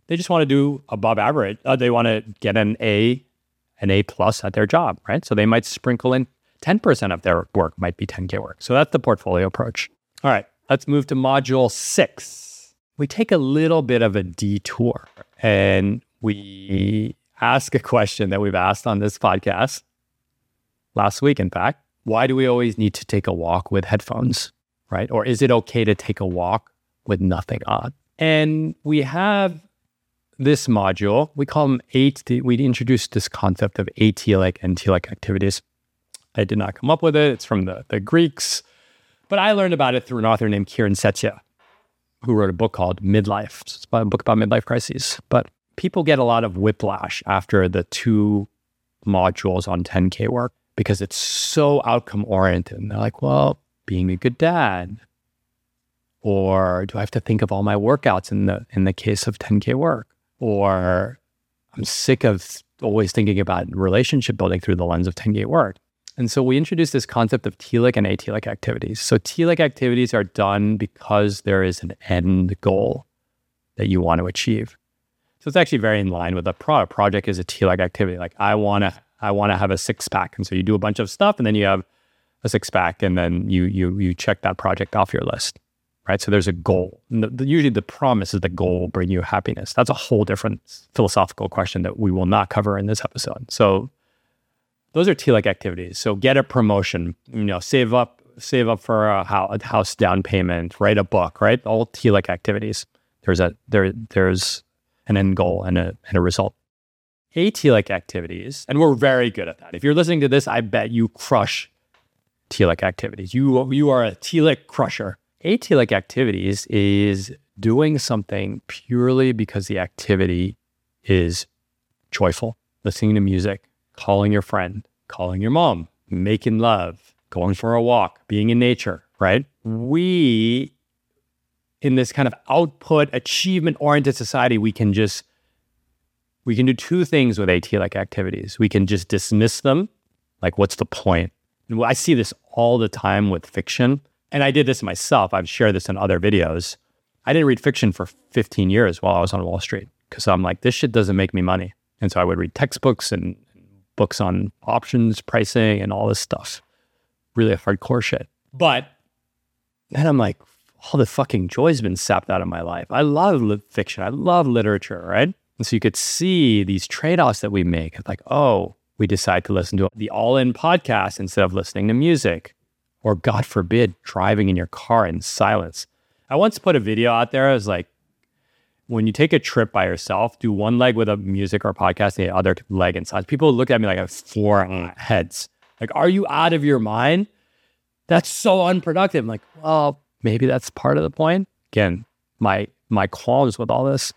They just want to do above average. Uh, they want to get an A, an A plus at their job, right? So they might sprinkle in ten percent of their work might be ten K work. So that's the portfolio approach. All right, let's move to module six. We take a little bit of a detour and we ask a question that we've asked on this podcast last week, in fact. Why do we always need to take a walk with headphones, right? Or is it okay to take a walk with nothing on? And we have this module, we call them eight, we introduced this concept of atelic and telic activities. I did not come up with it. It's from the, the Greeks, but I learned about it through an author named Kieran Setia, who wrote a book called Midlife. It's a book about midlife crises, but people get a lot of whiplash after the two modules on ten K work, because it's so outcome oriented. And they're like, well, being a good dad, or do I have to think of all my workouts in the in the case of ten K work? Or I'm sick of always thinking about relationship building through the lens of ten K work. And so we introduced this concept of telic and atelic activities. So telic activities are done because there is an end goal that you want to achieve. So it's actually very in line with a product. Project is a telic activity. Like I want to I want to have a six pack. And so you do a bunch of stuff and then you have a six pack and then you you you check that project off your list, right? So there's a goal. And the, the, usually the promise is the goal will bring you happiness. That's a whole different philosophical question that we will not cover in this episode. So those are telic activities. So get a promotion, you know, save up, save up for a house, a house down payment, write a book, right? All telic activities. There's a there there's an end goal and a and a result. Atelic activities, and we're very good at that. If you're listening to this, I bet you crush telic activities. You you are a telic crusher. Atelic activities is doing something purely because the activity is joyful. Listening to music, calling your friend, calling your mom, making love, going for a walk, being in nature, right? We, in this kind of output, achievement-oriented society, we can just We can do two things with atelic activities. We can just dismiss them. Like, what's the point? And I see this all the time with fiction. And I did this myself. I've shared this in other videos. I didn't read fiction for fifteen years while I was on Wall Street because I'm like, this shit doesn't make me money. And so I would read textbooks and books on options, pricing, and all this stuff. Really hardcore shit. But then I'm like, all the fucking joy's been sapped out of my life. I love li- fiction. I love literature, right? And so you could see these trade-offs that we make. It's like, oh, we decide to listen to the all-in podcast instead of listening to music. Or God forbid, driving in your car in silence. I once put a video out there. I was like, when you take a trip by yourself, do one leg with a music or podcast and the other leg in silence. People look at me like I have four heads. Like, are you out of your mind? That's so unproductive. I'm like, well, maybe that's part of the point. Again, my my qualms with all this.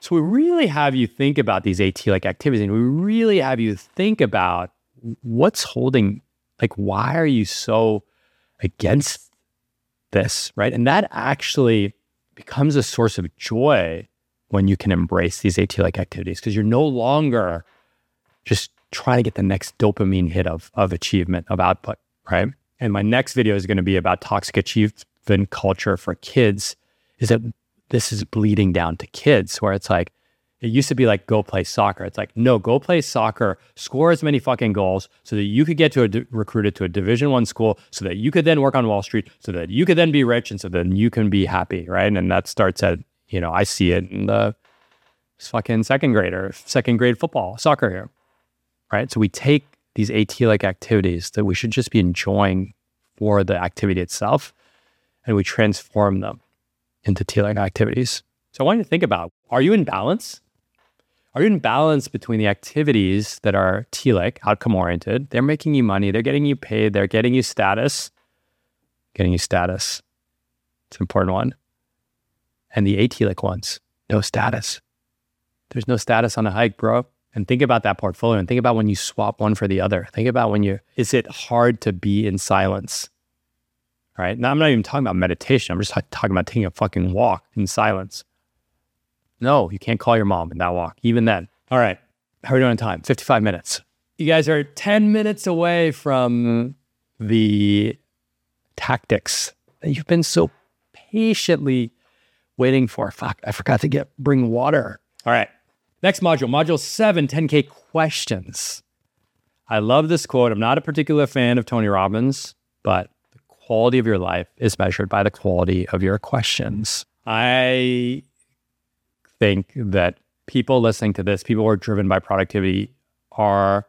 So we really have you think about these AT-like activities, and we really have you think about what's holding, like, why are you so against this, right? And that actually becomes a source of joy when you can embrace these AT-like activities, because you're no longer just trying to get the next dopamine hit of of achievement, of output, right? And my next video is going to be about toxic achievement culture for kids, is that this is bleeding down to kids, where it's like, it used to be like, go play soccer. It's like, no, go play soccer, score as many fucking goals so that you could get to a d- recruited to a Division One school, so that you could then work on Wall Street, so that you could then be rich, and so then you can be happy, right? And, and that starts at, you know, I see it in the fucking second grade or second grade football, soccer here, right? So we take these AT-like activities that we should just be enjoying for the activity itself, and we transform them into T-like activities. So I want you to think about, are you in balance? Are you in balance between the activities that are T-like, outcome-oriented? They're making you money, they're getting you paid, they're getting you status. Getting you status. It's an important one. And the A T-like ones, no status. There's no status on a hike, bro. And think about that portfolio, and think about when you swap one for the other. Think about when you, is it hard to be in silence? All right? Now, I'm not even talking about meditation. I'm just talking about taking a fucking walk in silence. No, you can't call your mom in that walk, even then. All right, how are we doing on time? fifty-five minutes. You guys are ten minutes away from the tactics that you've been so patiently waiting for. Fuck, I forgot to get bring water. All right, next module, module seven, ten K questions. I love this quote. I'm not a particular fan of Tony Robbins, but the quality of your life is measured by the quality of your questions. I... think that people listening to this, people who are driven by productivity, are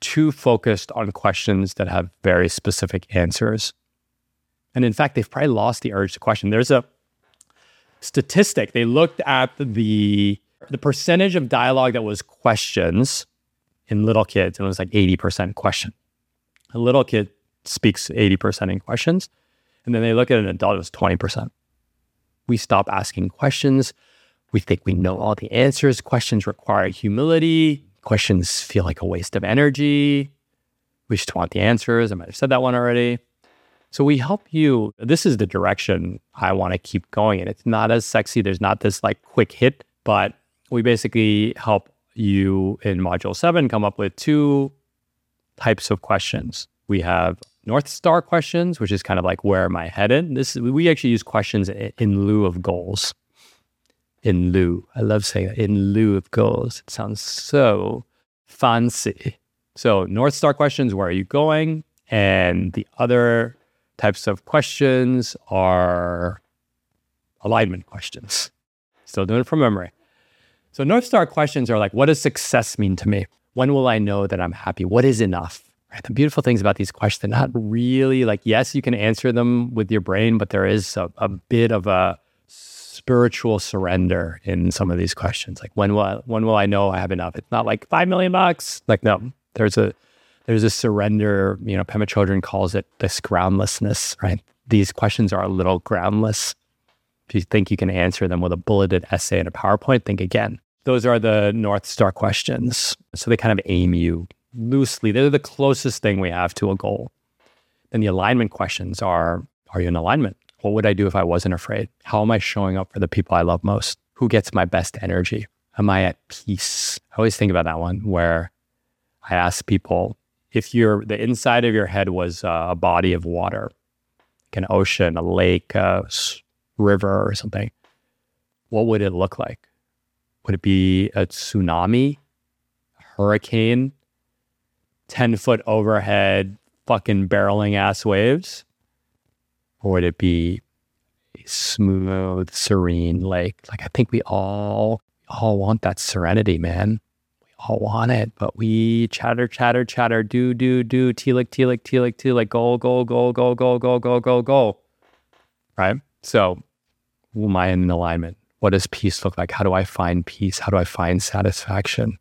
too focused on questions that have very specific answers. And in fact, they've probably lost the urge to question. There's a statistic. They looked at the the percentage of dialogue that was questions in little kids, and it was like eighty percent question. A little kid speaks eighty percent in questions, and then they look at an adult, it was twenty percent. We stop asking questions. We think we know all the answers. Questions require humility. Questions feel like a waste of energy. We just want the answers. I might have said that one already. So we help you. This is the direction I want to keep going in. It's not as sexy. There's not this like quick hit, but we basically help you in module seven come up with two types of questions. We have North Star questions, which is kind of like, where am I headed? This we actually use questions in lieu of goals. In lieu. I love saying that. In lieu of goals. It sounds so fancy. So North Star questions, where are you going? And the other types of questions are alignment questions. Still doing it from memory. So North Star questions are like, what does success mean to me? When will I know that I'm happy? What is enough? Right? The beautiful things about these questions, they're not really like, yes, you can answer them with your brain, but there is a, a bit of a spiritual surrender in some of these questions. Like, when will I, when will I know I have enough? It's not like five million bucks. Like, no, there's a there's a surrender. You know, Pema Chodron calls it this groundlessness, right? These questions are a little groundless. If you think you can answer them with a bulleted essay and a PowerPoint, think again. Those are the North Star questions. So they kind of aim you loosely. They're the closest thing we have to a goal. Then the alignment questions are, are you in alignment? What would I do if I wasn't afraid? How am I showing up for the people I love most? Who gets my best energy? Am I at peace? I always think about that one, where I ask people, if you're, the inside of your head was uh, a body of water, like an ocean, a lake, a river or something, what would it look like? Would it be a tsunami, a hurricane, ten foot overhead, fucking barreling ass waves? Or would it be smooth, serene lake? Like, I think we all, all want that serenity, man. We all want it, but we chatter, chatter, chatter, do, do, do, tealic, tealic, tealic, tealic, goal, goal, goal, goal, goal, goal, goal, goal, goal. Right? So, am I in alignment? What does peace look like? How do I find peace? How do I find satisfaction?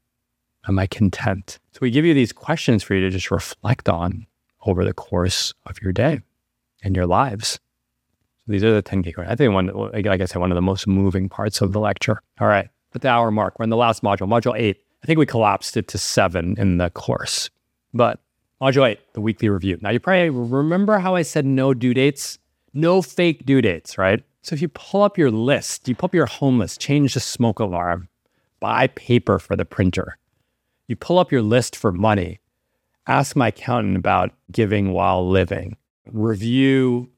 Am I content? So we give you these questions for you to just reflect on over the course of your day and your lives. So these are the ten K questions. I think one, like I said, one of the most moving parts of the lecture. All right, at the hour mark, we're in the last module, module eight. I think we collapsed it to seven in the course, but module eight, the weekly review. Now you probably remember how I said no due dates, no fake due dates, right? So if you pull up your list, you pull up your home list, change the smoke alarm, buy paper for the printer. You pull up your list for money, ask my accountant about giving while living, review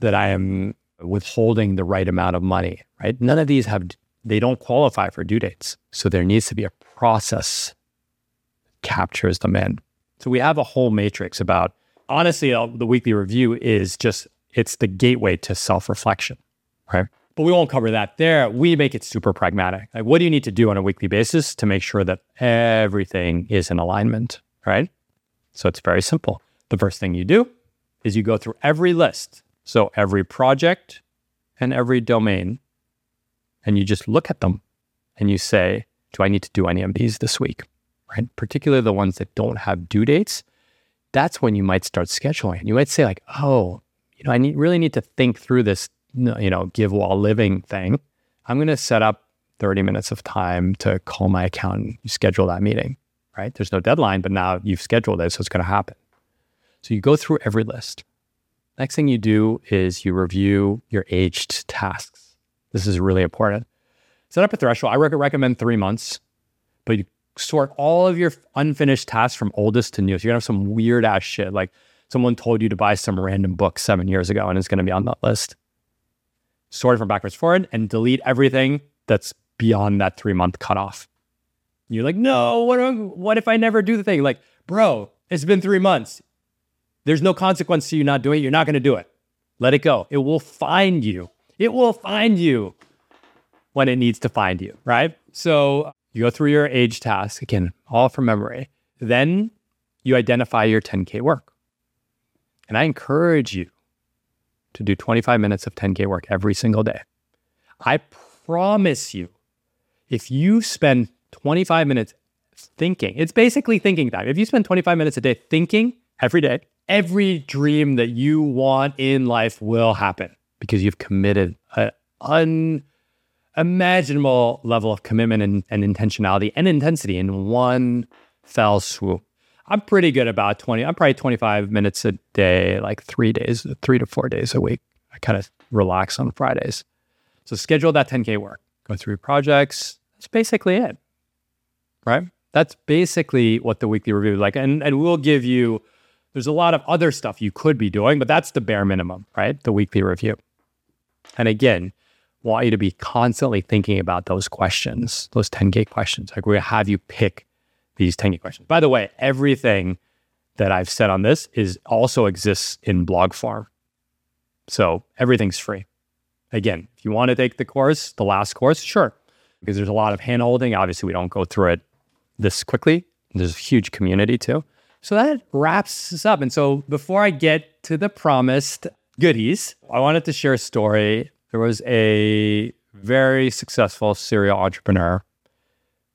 that I am withholding the right amount of money, right? None of these have, they don't qualify for due dates. So there needs to be a process that captures them in. So we have a whole matrix about, honestly, the weekly review is just, it's the gateway to self-reflection, right? But we won't cover that there. We make it super pragmatic. Like, what do you need to do on a weekly basis to make sure that everything is in alignment, right? So it's very simple. The first thing you do is you go through every list. So every project and every domain, and you just look at them and you say, do I need to do any of these this week, right? Particularly the ones that don't have due dates. That's when you might start scheduling. You might say like, oh, you know, I need, really need to think through this, you know, give while living thing. I'm going to set up thirty minutes of time to call my accountant. You schedule that meeting, right? There's no deadline, but now you've scheduled it, so it's going to happen. So you go through every list. Next thing you do is you review your aged tasks. This is really important. Set up a threshold. I recommend three months, but you sort all of your unfinished tasks from oldest to newest. You're going to have some weird ass shit. Like someone told you to buy some random book seven years ago and it's going to be on that list. Sort it from backwards forward and delete everything that's beyond that three month cutoff. You're like, no, what, what if I never do the thing? Like, bro, it's been three months. There's no consequence to you not doing it. You're not going to do it. Let it go. It will find you. It will find you when it needs to find you, right? So you go through your age task, again, all from memory. Then you identify your ten K work. And I encourage you to do twenty-five minutes of ten K work every single day. I promise you, if you spend twenty-five minutes thinking, it's basically thinking time. If you spend twenty-five minutes a day thinking every day, every dream that you want in life will happen because you've committed an unimaginable level of commitment and, and intentionality and intensity in one fell swoop. I'm pretty good about twenty. I'm probably twenty-five minutes a day, like three days, three to four days a week. I kind of relax on Fridays. So schedule that ten K work. Go through your projects. That's basically it, right? That's basically what the weekly review is like. And, and we'll give you, there's a lot of other stuff you could be doing, but that's the bare minimum, right? The weekly review. And again, want you to be constantly thinking about those questions, those ten K questions. Like we'll have you pick these ten K questions. By the way, everything that I've said on this is also exists in blog form. So everything's free. Again, if you want to take the course, the last course, sure. Because there's a lot of hand-holding. Obviously, we don't go through it this quickly. There's a huge community too. So that wraps us up. And so before I get to the promised goodies, I wanted to share a story. There was a very successful serial entrepreneur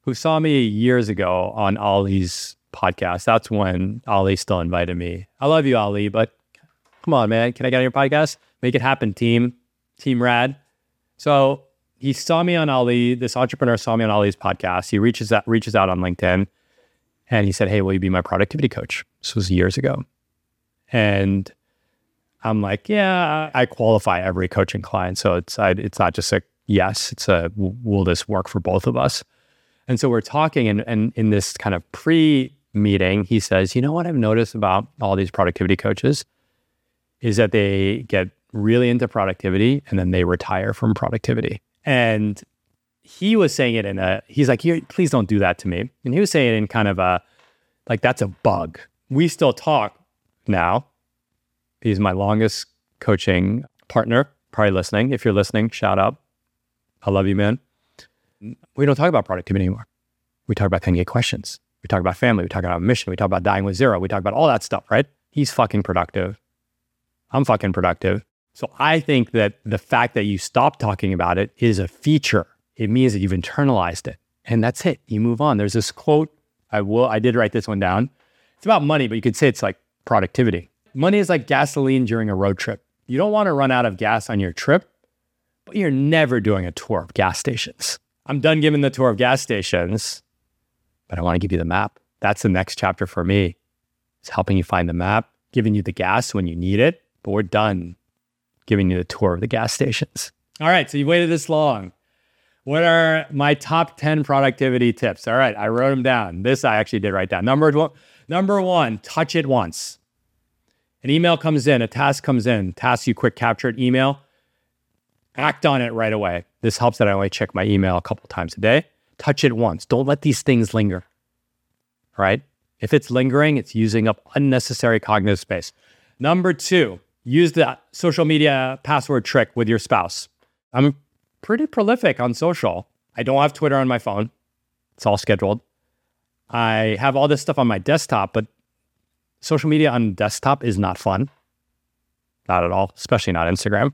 who saw me years ago on Ali's podcast. That's when Ali still invited me. I love you, Ali, but come on, man. Can I get on your podcast? Make it happen, team. Team Rad. So he saw me on Ali. This entrepreneur saw me on Ali's podcast. He reaches out, reaches out on LinkedIn and he said, hey, will you be my productivity coach? This was years ago. And I'm like, yeah, I qualify every coaching client. So it's I, it's not just a yes, it's a will this work for both of us? And so we're talking, and, and in this kind of pre-meeting, he says, you know what I've noticed about all these productivity coaches is that they get really into productivity and then they retire from productivity. And he was saying it in a, he's like, please don't do that to me. And he was saying it in kind of a, Like, that's a bug. We still talk now. He's my longest coaching partner, probably listening. If you're listening, shout out. I love you, man. We don't talk about productivity anymore. We talk about ten K questions. We talk about family. We talk about mission. We talk about dying with zero. We talk about all that stuff, right? He's fucking productive. I'm fucking productive. So I think that the fact that you stop talking about it is a feature. It means that you've internalized it. And that's it. You move on. There's this quote. I will. I did write this one down. It's about money, but you could say it's like productivity. Money is like gasoline during a road trip. You don't want to run out of gas on your trip, but you're never doing a tour of gas stations. I'm done giving the tour of gas stations, but I want to give you the map. That's the next chapter for me. It's helping you find the map, giving you the gas when you need it, but we're done giving you the tour of the gas stations. All right, so you've waited this long. What are my top ten productivity tips? All right, I wrote them down. This I actually did write down. Number one, number one, touch it once. An email comes in, a task comes in, task you quick capture it, email, act on it right away. This helps that I only check my email a couple times a day. Touch it once. Don't let these things linger, right? If it's lingering, it's using up unnecessary cognitive space. Number two, use the social media password trick with your spouse. I'm pretty prolific on social. I don't have Twitter on my phone. It's all scheduled. I have all this stuff on my desktop, but social media on desktop is not fun. Not at all, especially not Instagram.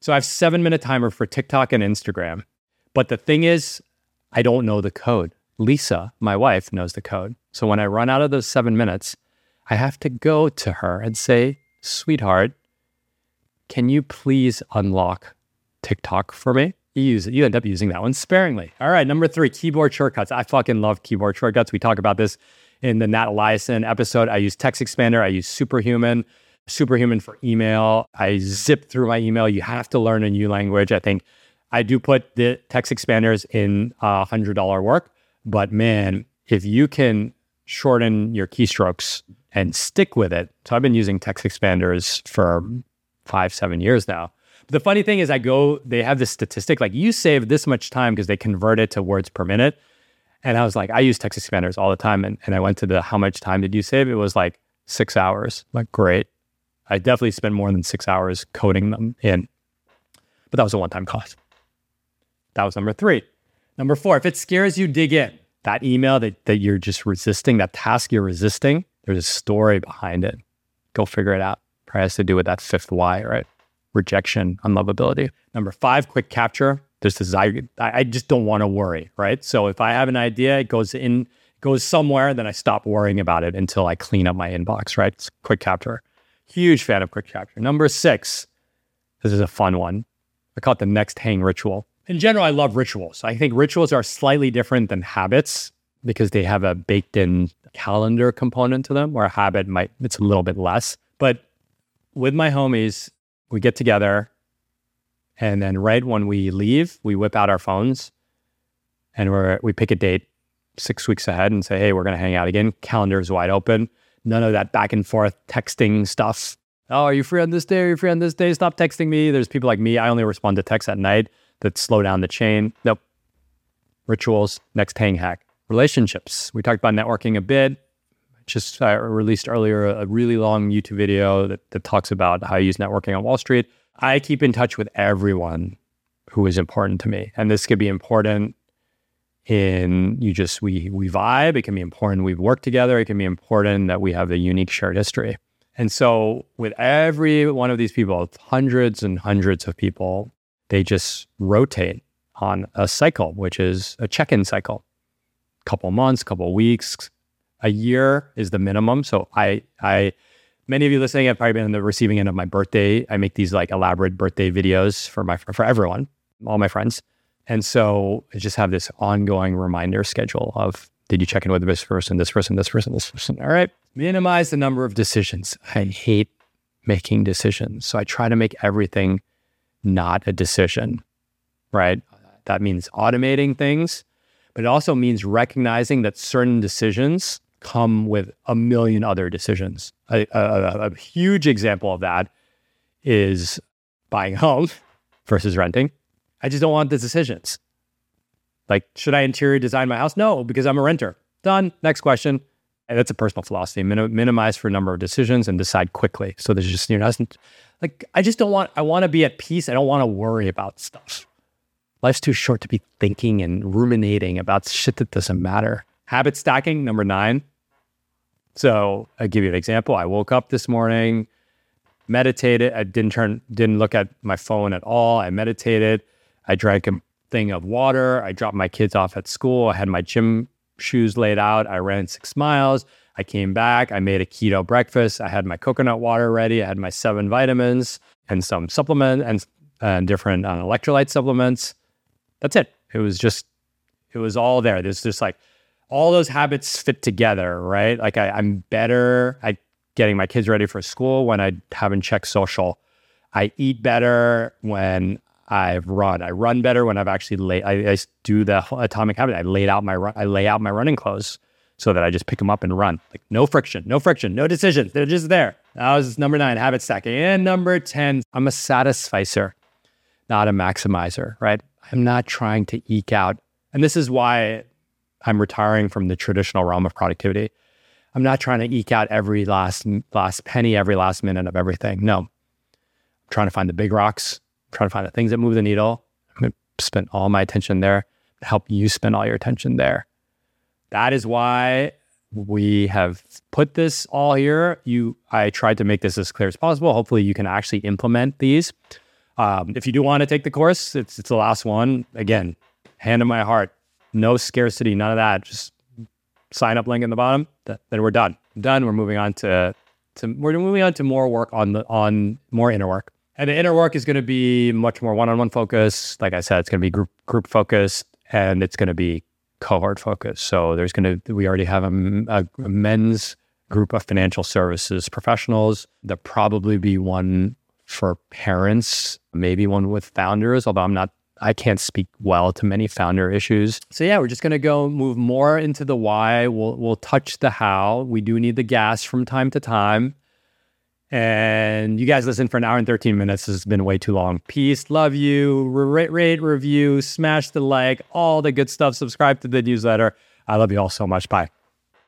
So I have seven minute timer for TikTok and Instagram. But the thing is, I don't know the code. Lisa, my wife, knows the code. So when I run out of those seven minutes, I have to go to her and say, sweetheart, can you please unlock TikTok for me? You use it. You end up using that one sparingly. All right, number three, keyboard shortcuts. I fucking love keyboard shortcuts. We talk about this in the Natalison episode. I use Text Expander. I use Superhuman. Superhuman for email. I zip through my email. You have to learn a new language. I think I do put the Text Expanders in uh, one hundred dollars work, but man, if you can shorten your keystrokes and stick with it. So I've been using Text Expanders for five, seven years now. But the funny thing is I go, they have this statistic, like you save this much time because they convert it to words per minute. And I was like, I use Text Expanders all the time. And, and I went to the, how much time did you save? It was like six hours. I'm like, great. I definitely spend more than six hours coding them in. But that was a one-time cost. That was number three. Number four, if it scares you, dig in. That email that, that you're just resisting, that task you're resisting, there's a story behind it. Go figure it out. Probably has to do with that fifth why, right? Rejection, unlovability. Number five, quick capture. There's this, I, I just don't want to worry, right? So if I have an idea, it goes in, goes somewhere, then I stop worrying about it until I clean up my inbox, right? It's quick capture. Huge fan of quick capture. Number six, this is a fun one. I call it the next hang ritual. In general, I love rituals. I think rituals are slightly different than habits because they have a baked-in calendar component to them, where a habit might, it's a little bit less. But with my homies, we get together and then right when we leave, we whip out our phones and we're, we pick a date six weeks ahead and say, hey, we're going to hang out again. Calendar's wide open. None of that back and forth texting stuff. Oh, are you free on this day? Are you free on this day? Stop texting me. There's people like me. I only respond to texts at night that slow down the chain. Nope. Rituals, next hang hack. Relationships. We talked about networking a bit. Just I released earlier a really long YouTube video that, that talks about how I use networking on Wall Street. I keep in touch with everyone who is important to me. And this could be important in you just, we we vibe. It can be important we've worked together. It can be important that we have a unique shared history. And so with every one of these people, hundreds and hundreds of people, they just rotate on a cycle, which is a check-in cycle. Couple months, couple weeks, a year is the minimum. So I, I, many of you listening have probably been on the receiving end of my birthday. I make these like elaborate birthday videos for my, for everyone, all my friends. And so I just have this ongoing reminder schedule of, did you check in with this person, this person, this person, this person? All right. Minimize the number of decisions. I hate making decisions. So I try to make everything not a decision, right? That means automating things, but it also means recognizing that certain decisions come with a million other decisions. A, a, a huge example of that is buying a home versus renting. I just don't want the decisions. Like, should I interior design my house? No, because I'm a renter. Done. Next question. And that's a personal philosophy. Min- minimize for a number of decisions and decide quickly. So there's just, you know, like, I just don't want, I want to be at peace. I don't want to worry about stuff. Life's too short to be thinking and ruminating about shit that doesn't matter. Habit stacking, number nine. So I'll give you an example. I woke up this morning, meditated. I didn't turn, didn't look at my phone at all. I meditated. I drank a thing of water. I dropped my kids off at school. I had my gym shoes laid out. I ran six miles. I came back. I made a keto breakfast. I had my coconut water ready. I had my seven vitamins and some supplement and, and different uh, electrolyte supplements. That's it. It was just, it was all there. There's just like all those habits fit together, right? Like I, I'm better at getting my kids ready for school when I haven't checked social. I eat better when I've run. I run better when I've actually laid, I, I do the atomic habit. I laid out my, I lay out my running clothes so that I just pick them up and run. Like no friction, no friction, no decisions. They're just there. That was number nine, habit stacking. And number ten, I'm a satisficer, not a maximizer, right? I'm not trying to eke out. And this is why I'm retiring from the traditional realm of productivity. I'm not trying to eke out every last, last penny, every last minute of everything. No, I'm trying to find the big rocks. Trying to find the things that move the needle. I'm going to spend all my attention there, help you spend all your attention there. That is why we have put this all here. You, I tried to make this as clear as possible. Hopefully you can actually implement these. Um, if you do want to take the course, it's, it's the last one. Again, hand in my heart, no scarcity, none of that. Just sign up link in the bottom. Th- then we're done. I'm done. We're moving on to, to, we're moving on to more work on the, on more inner work. And the inner work is going to be much more one-on-one focused. Like I said, it's going to be group group focused, and it's going to be cohort focused. So there's going to, we already have a, a, a men's group of financial services professionals. There'll probably be one for parents, maybe one with founders, although I'm not, I can't speak well to many founder issues. So yeah, we're just going to go move more into the why. We'll we'll touch the how. We do need the gas from time to time. And you guys listen for an hour and thirteen minutes. This has been way too long. Peace. Love you. Rate, rate, review, smash the like, all the good stuff. Subscribe to the newsletter. I love you all so much. Bye.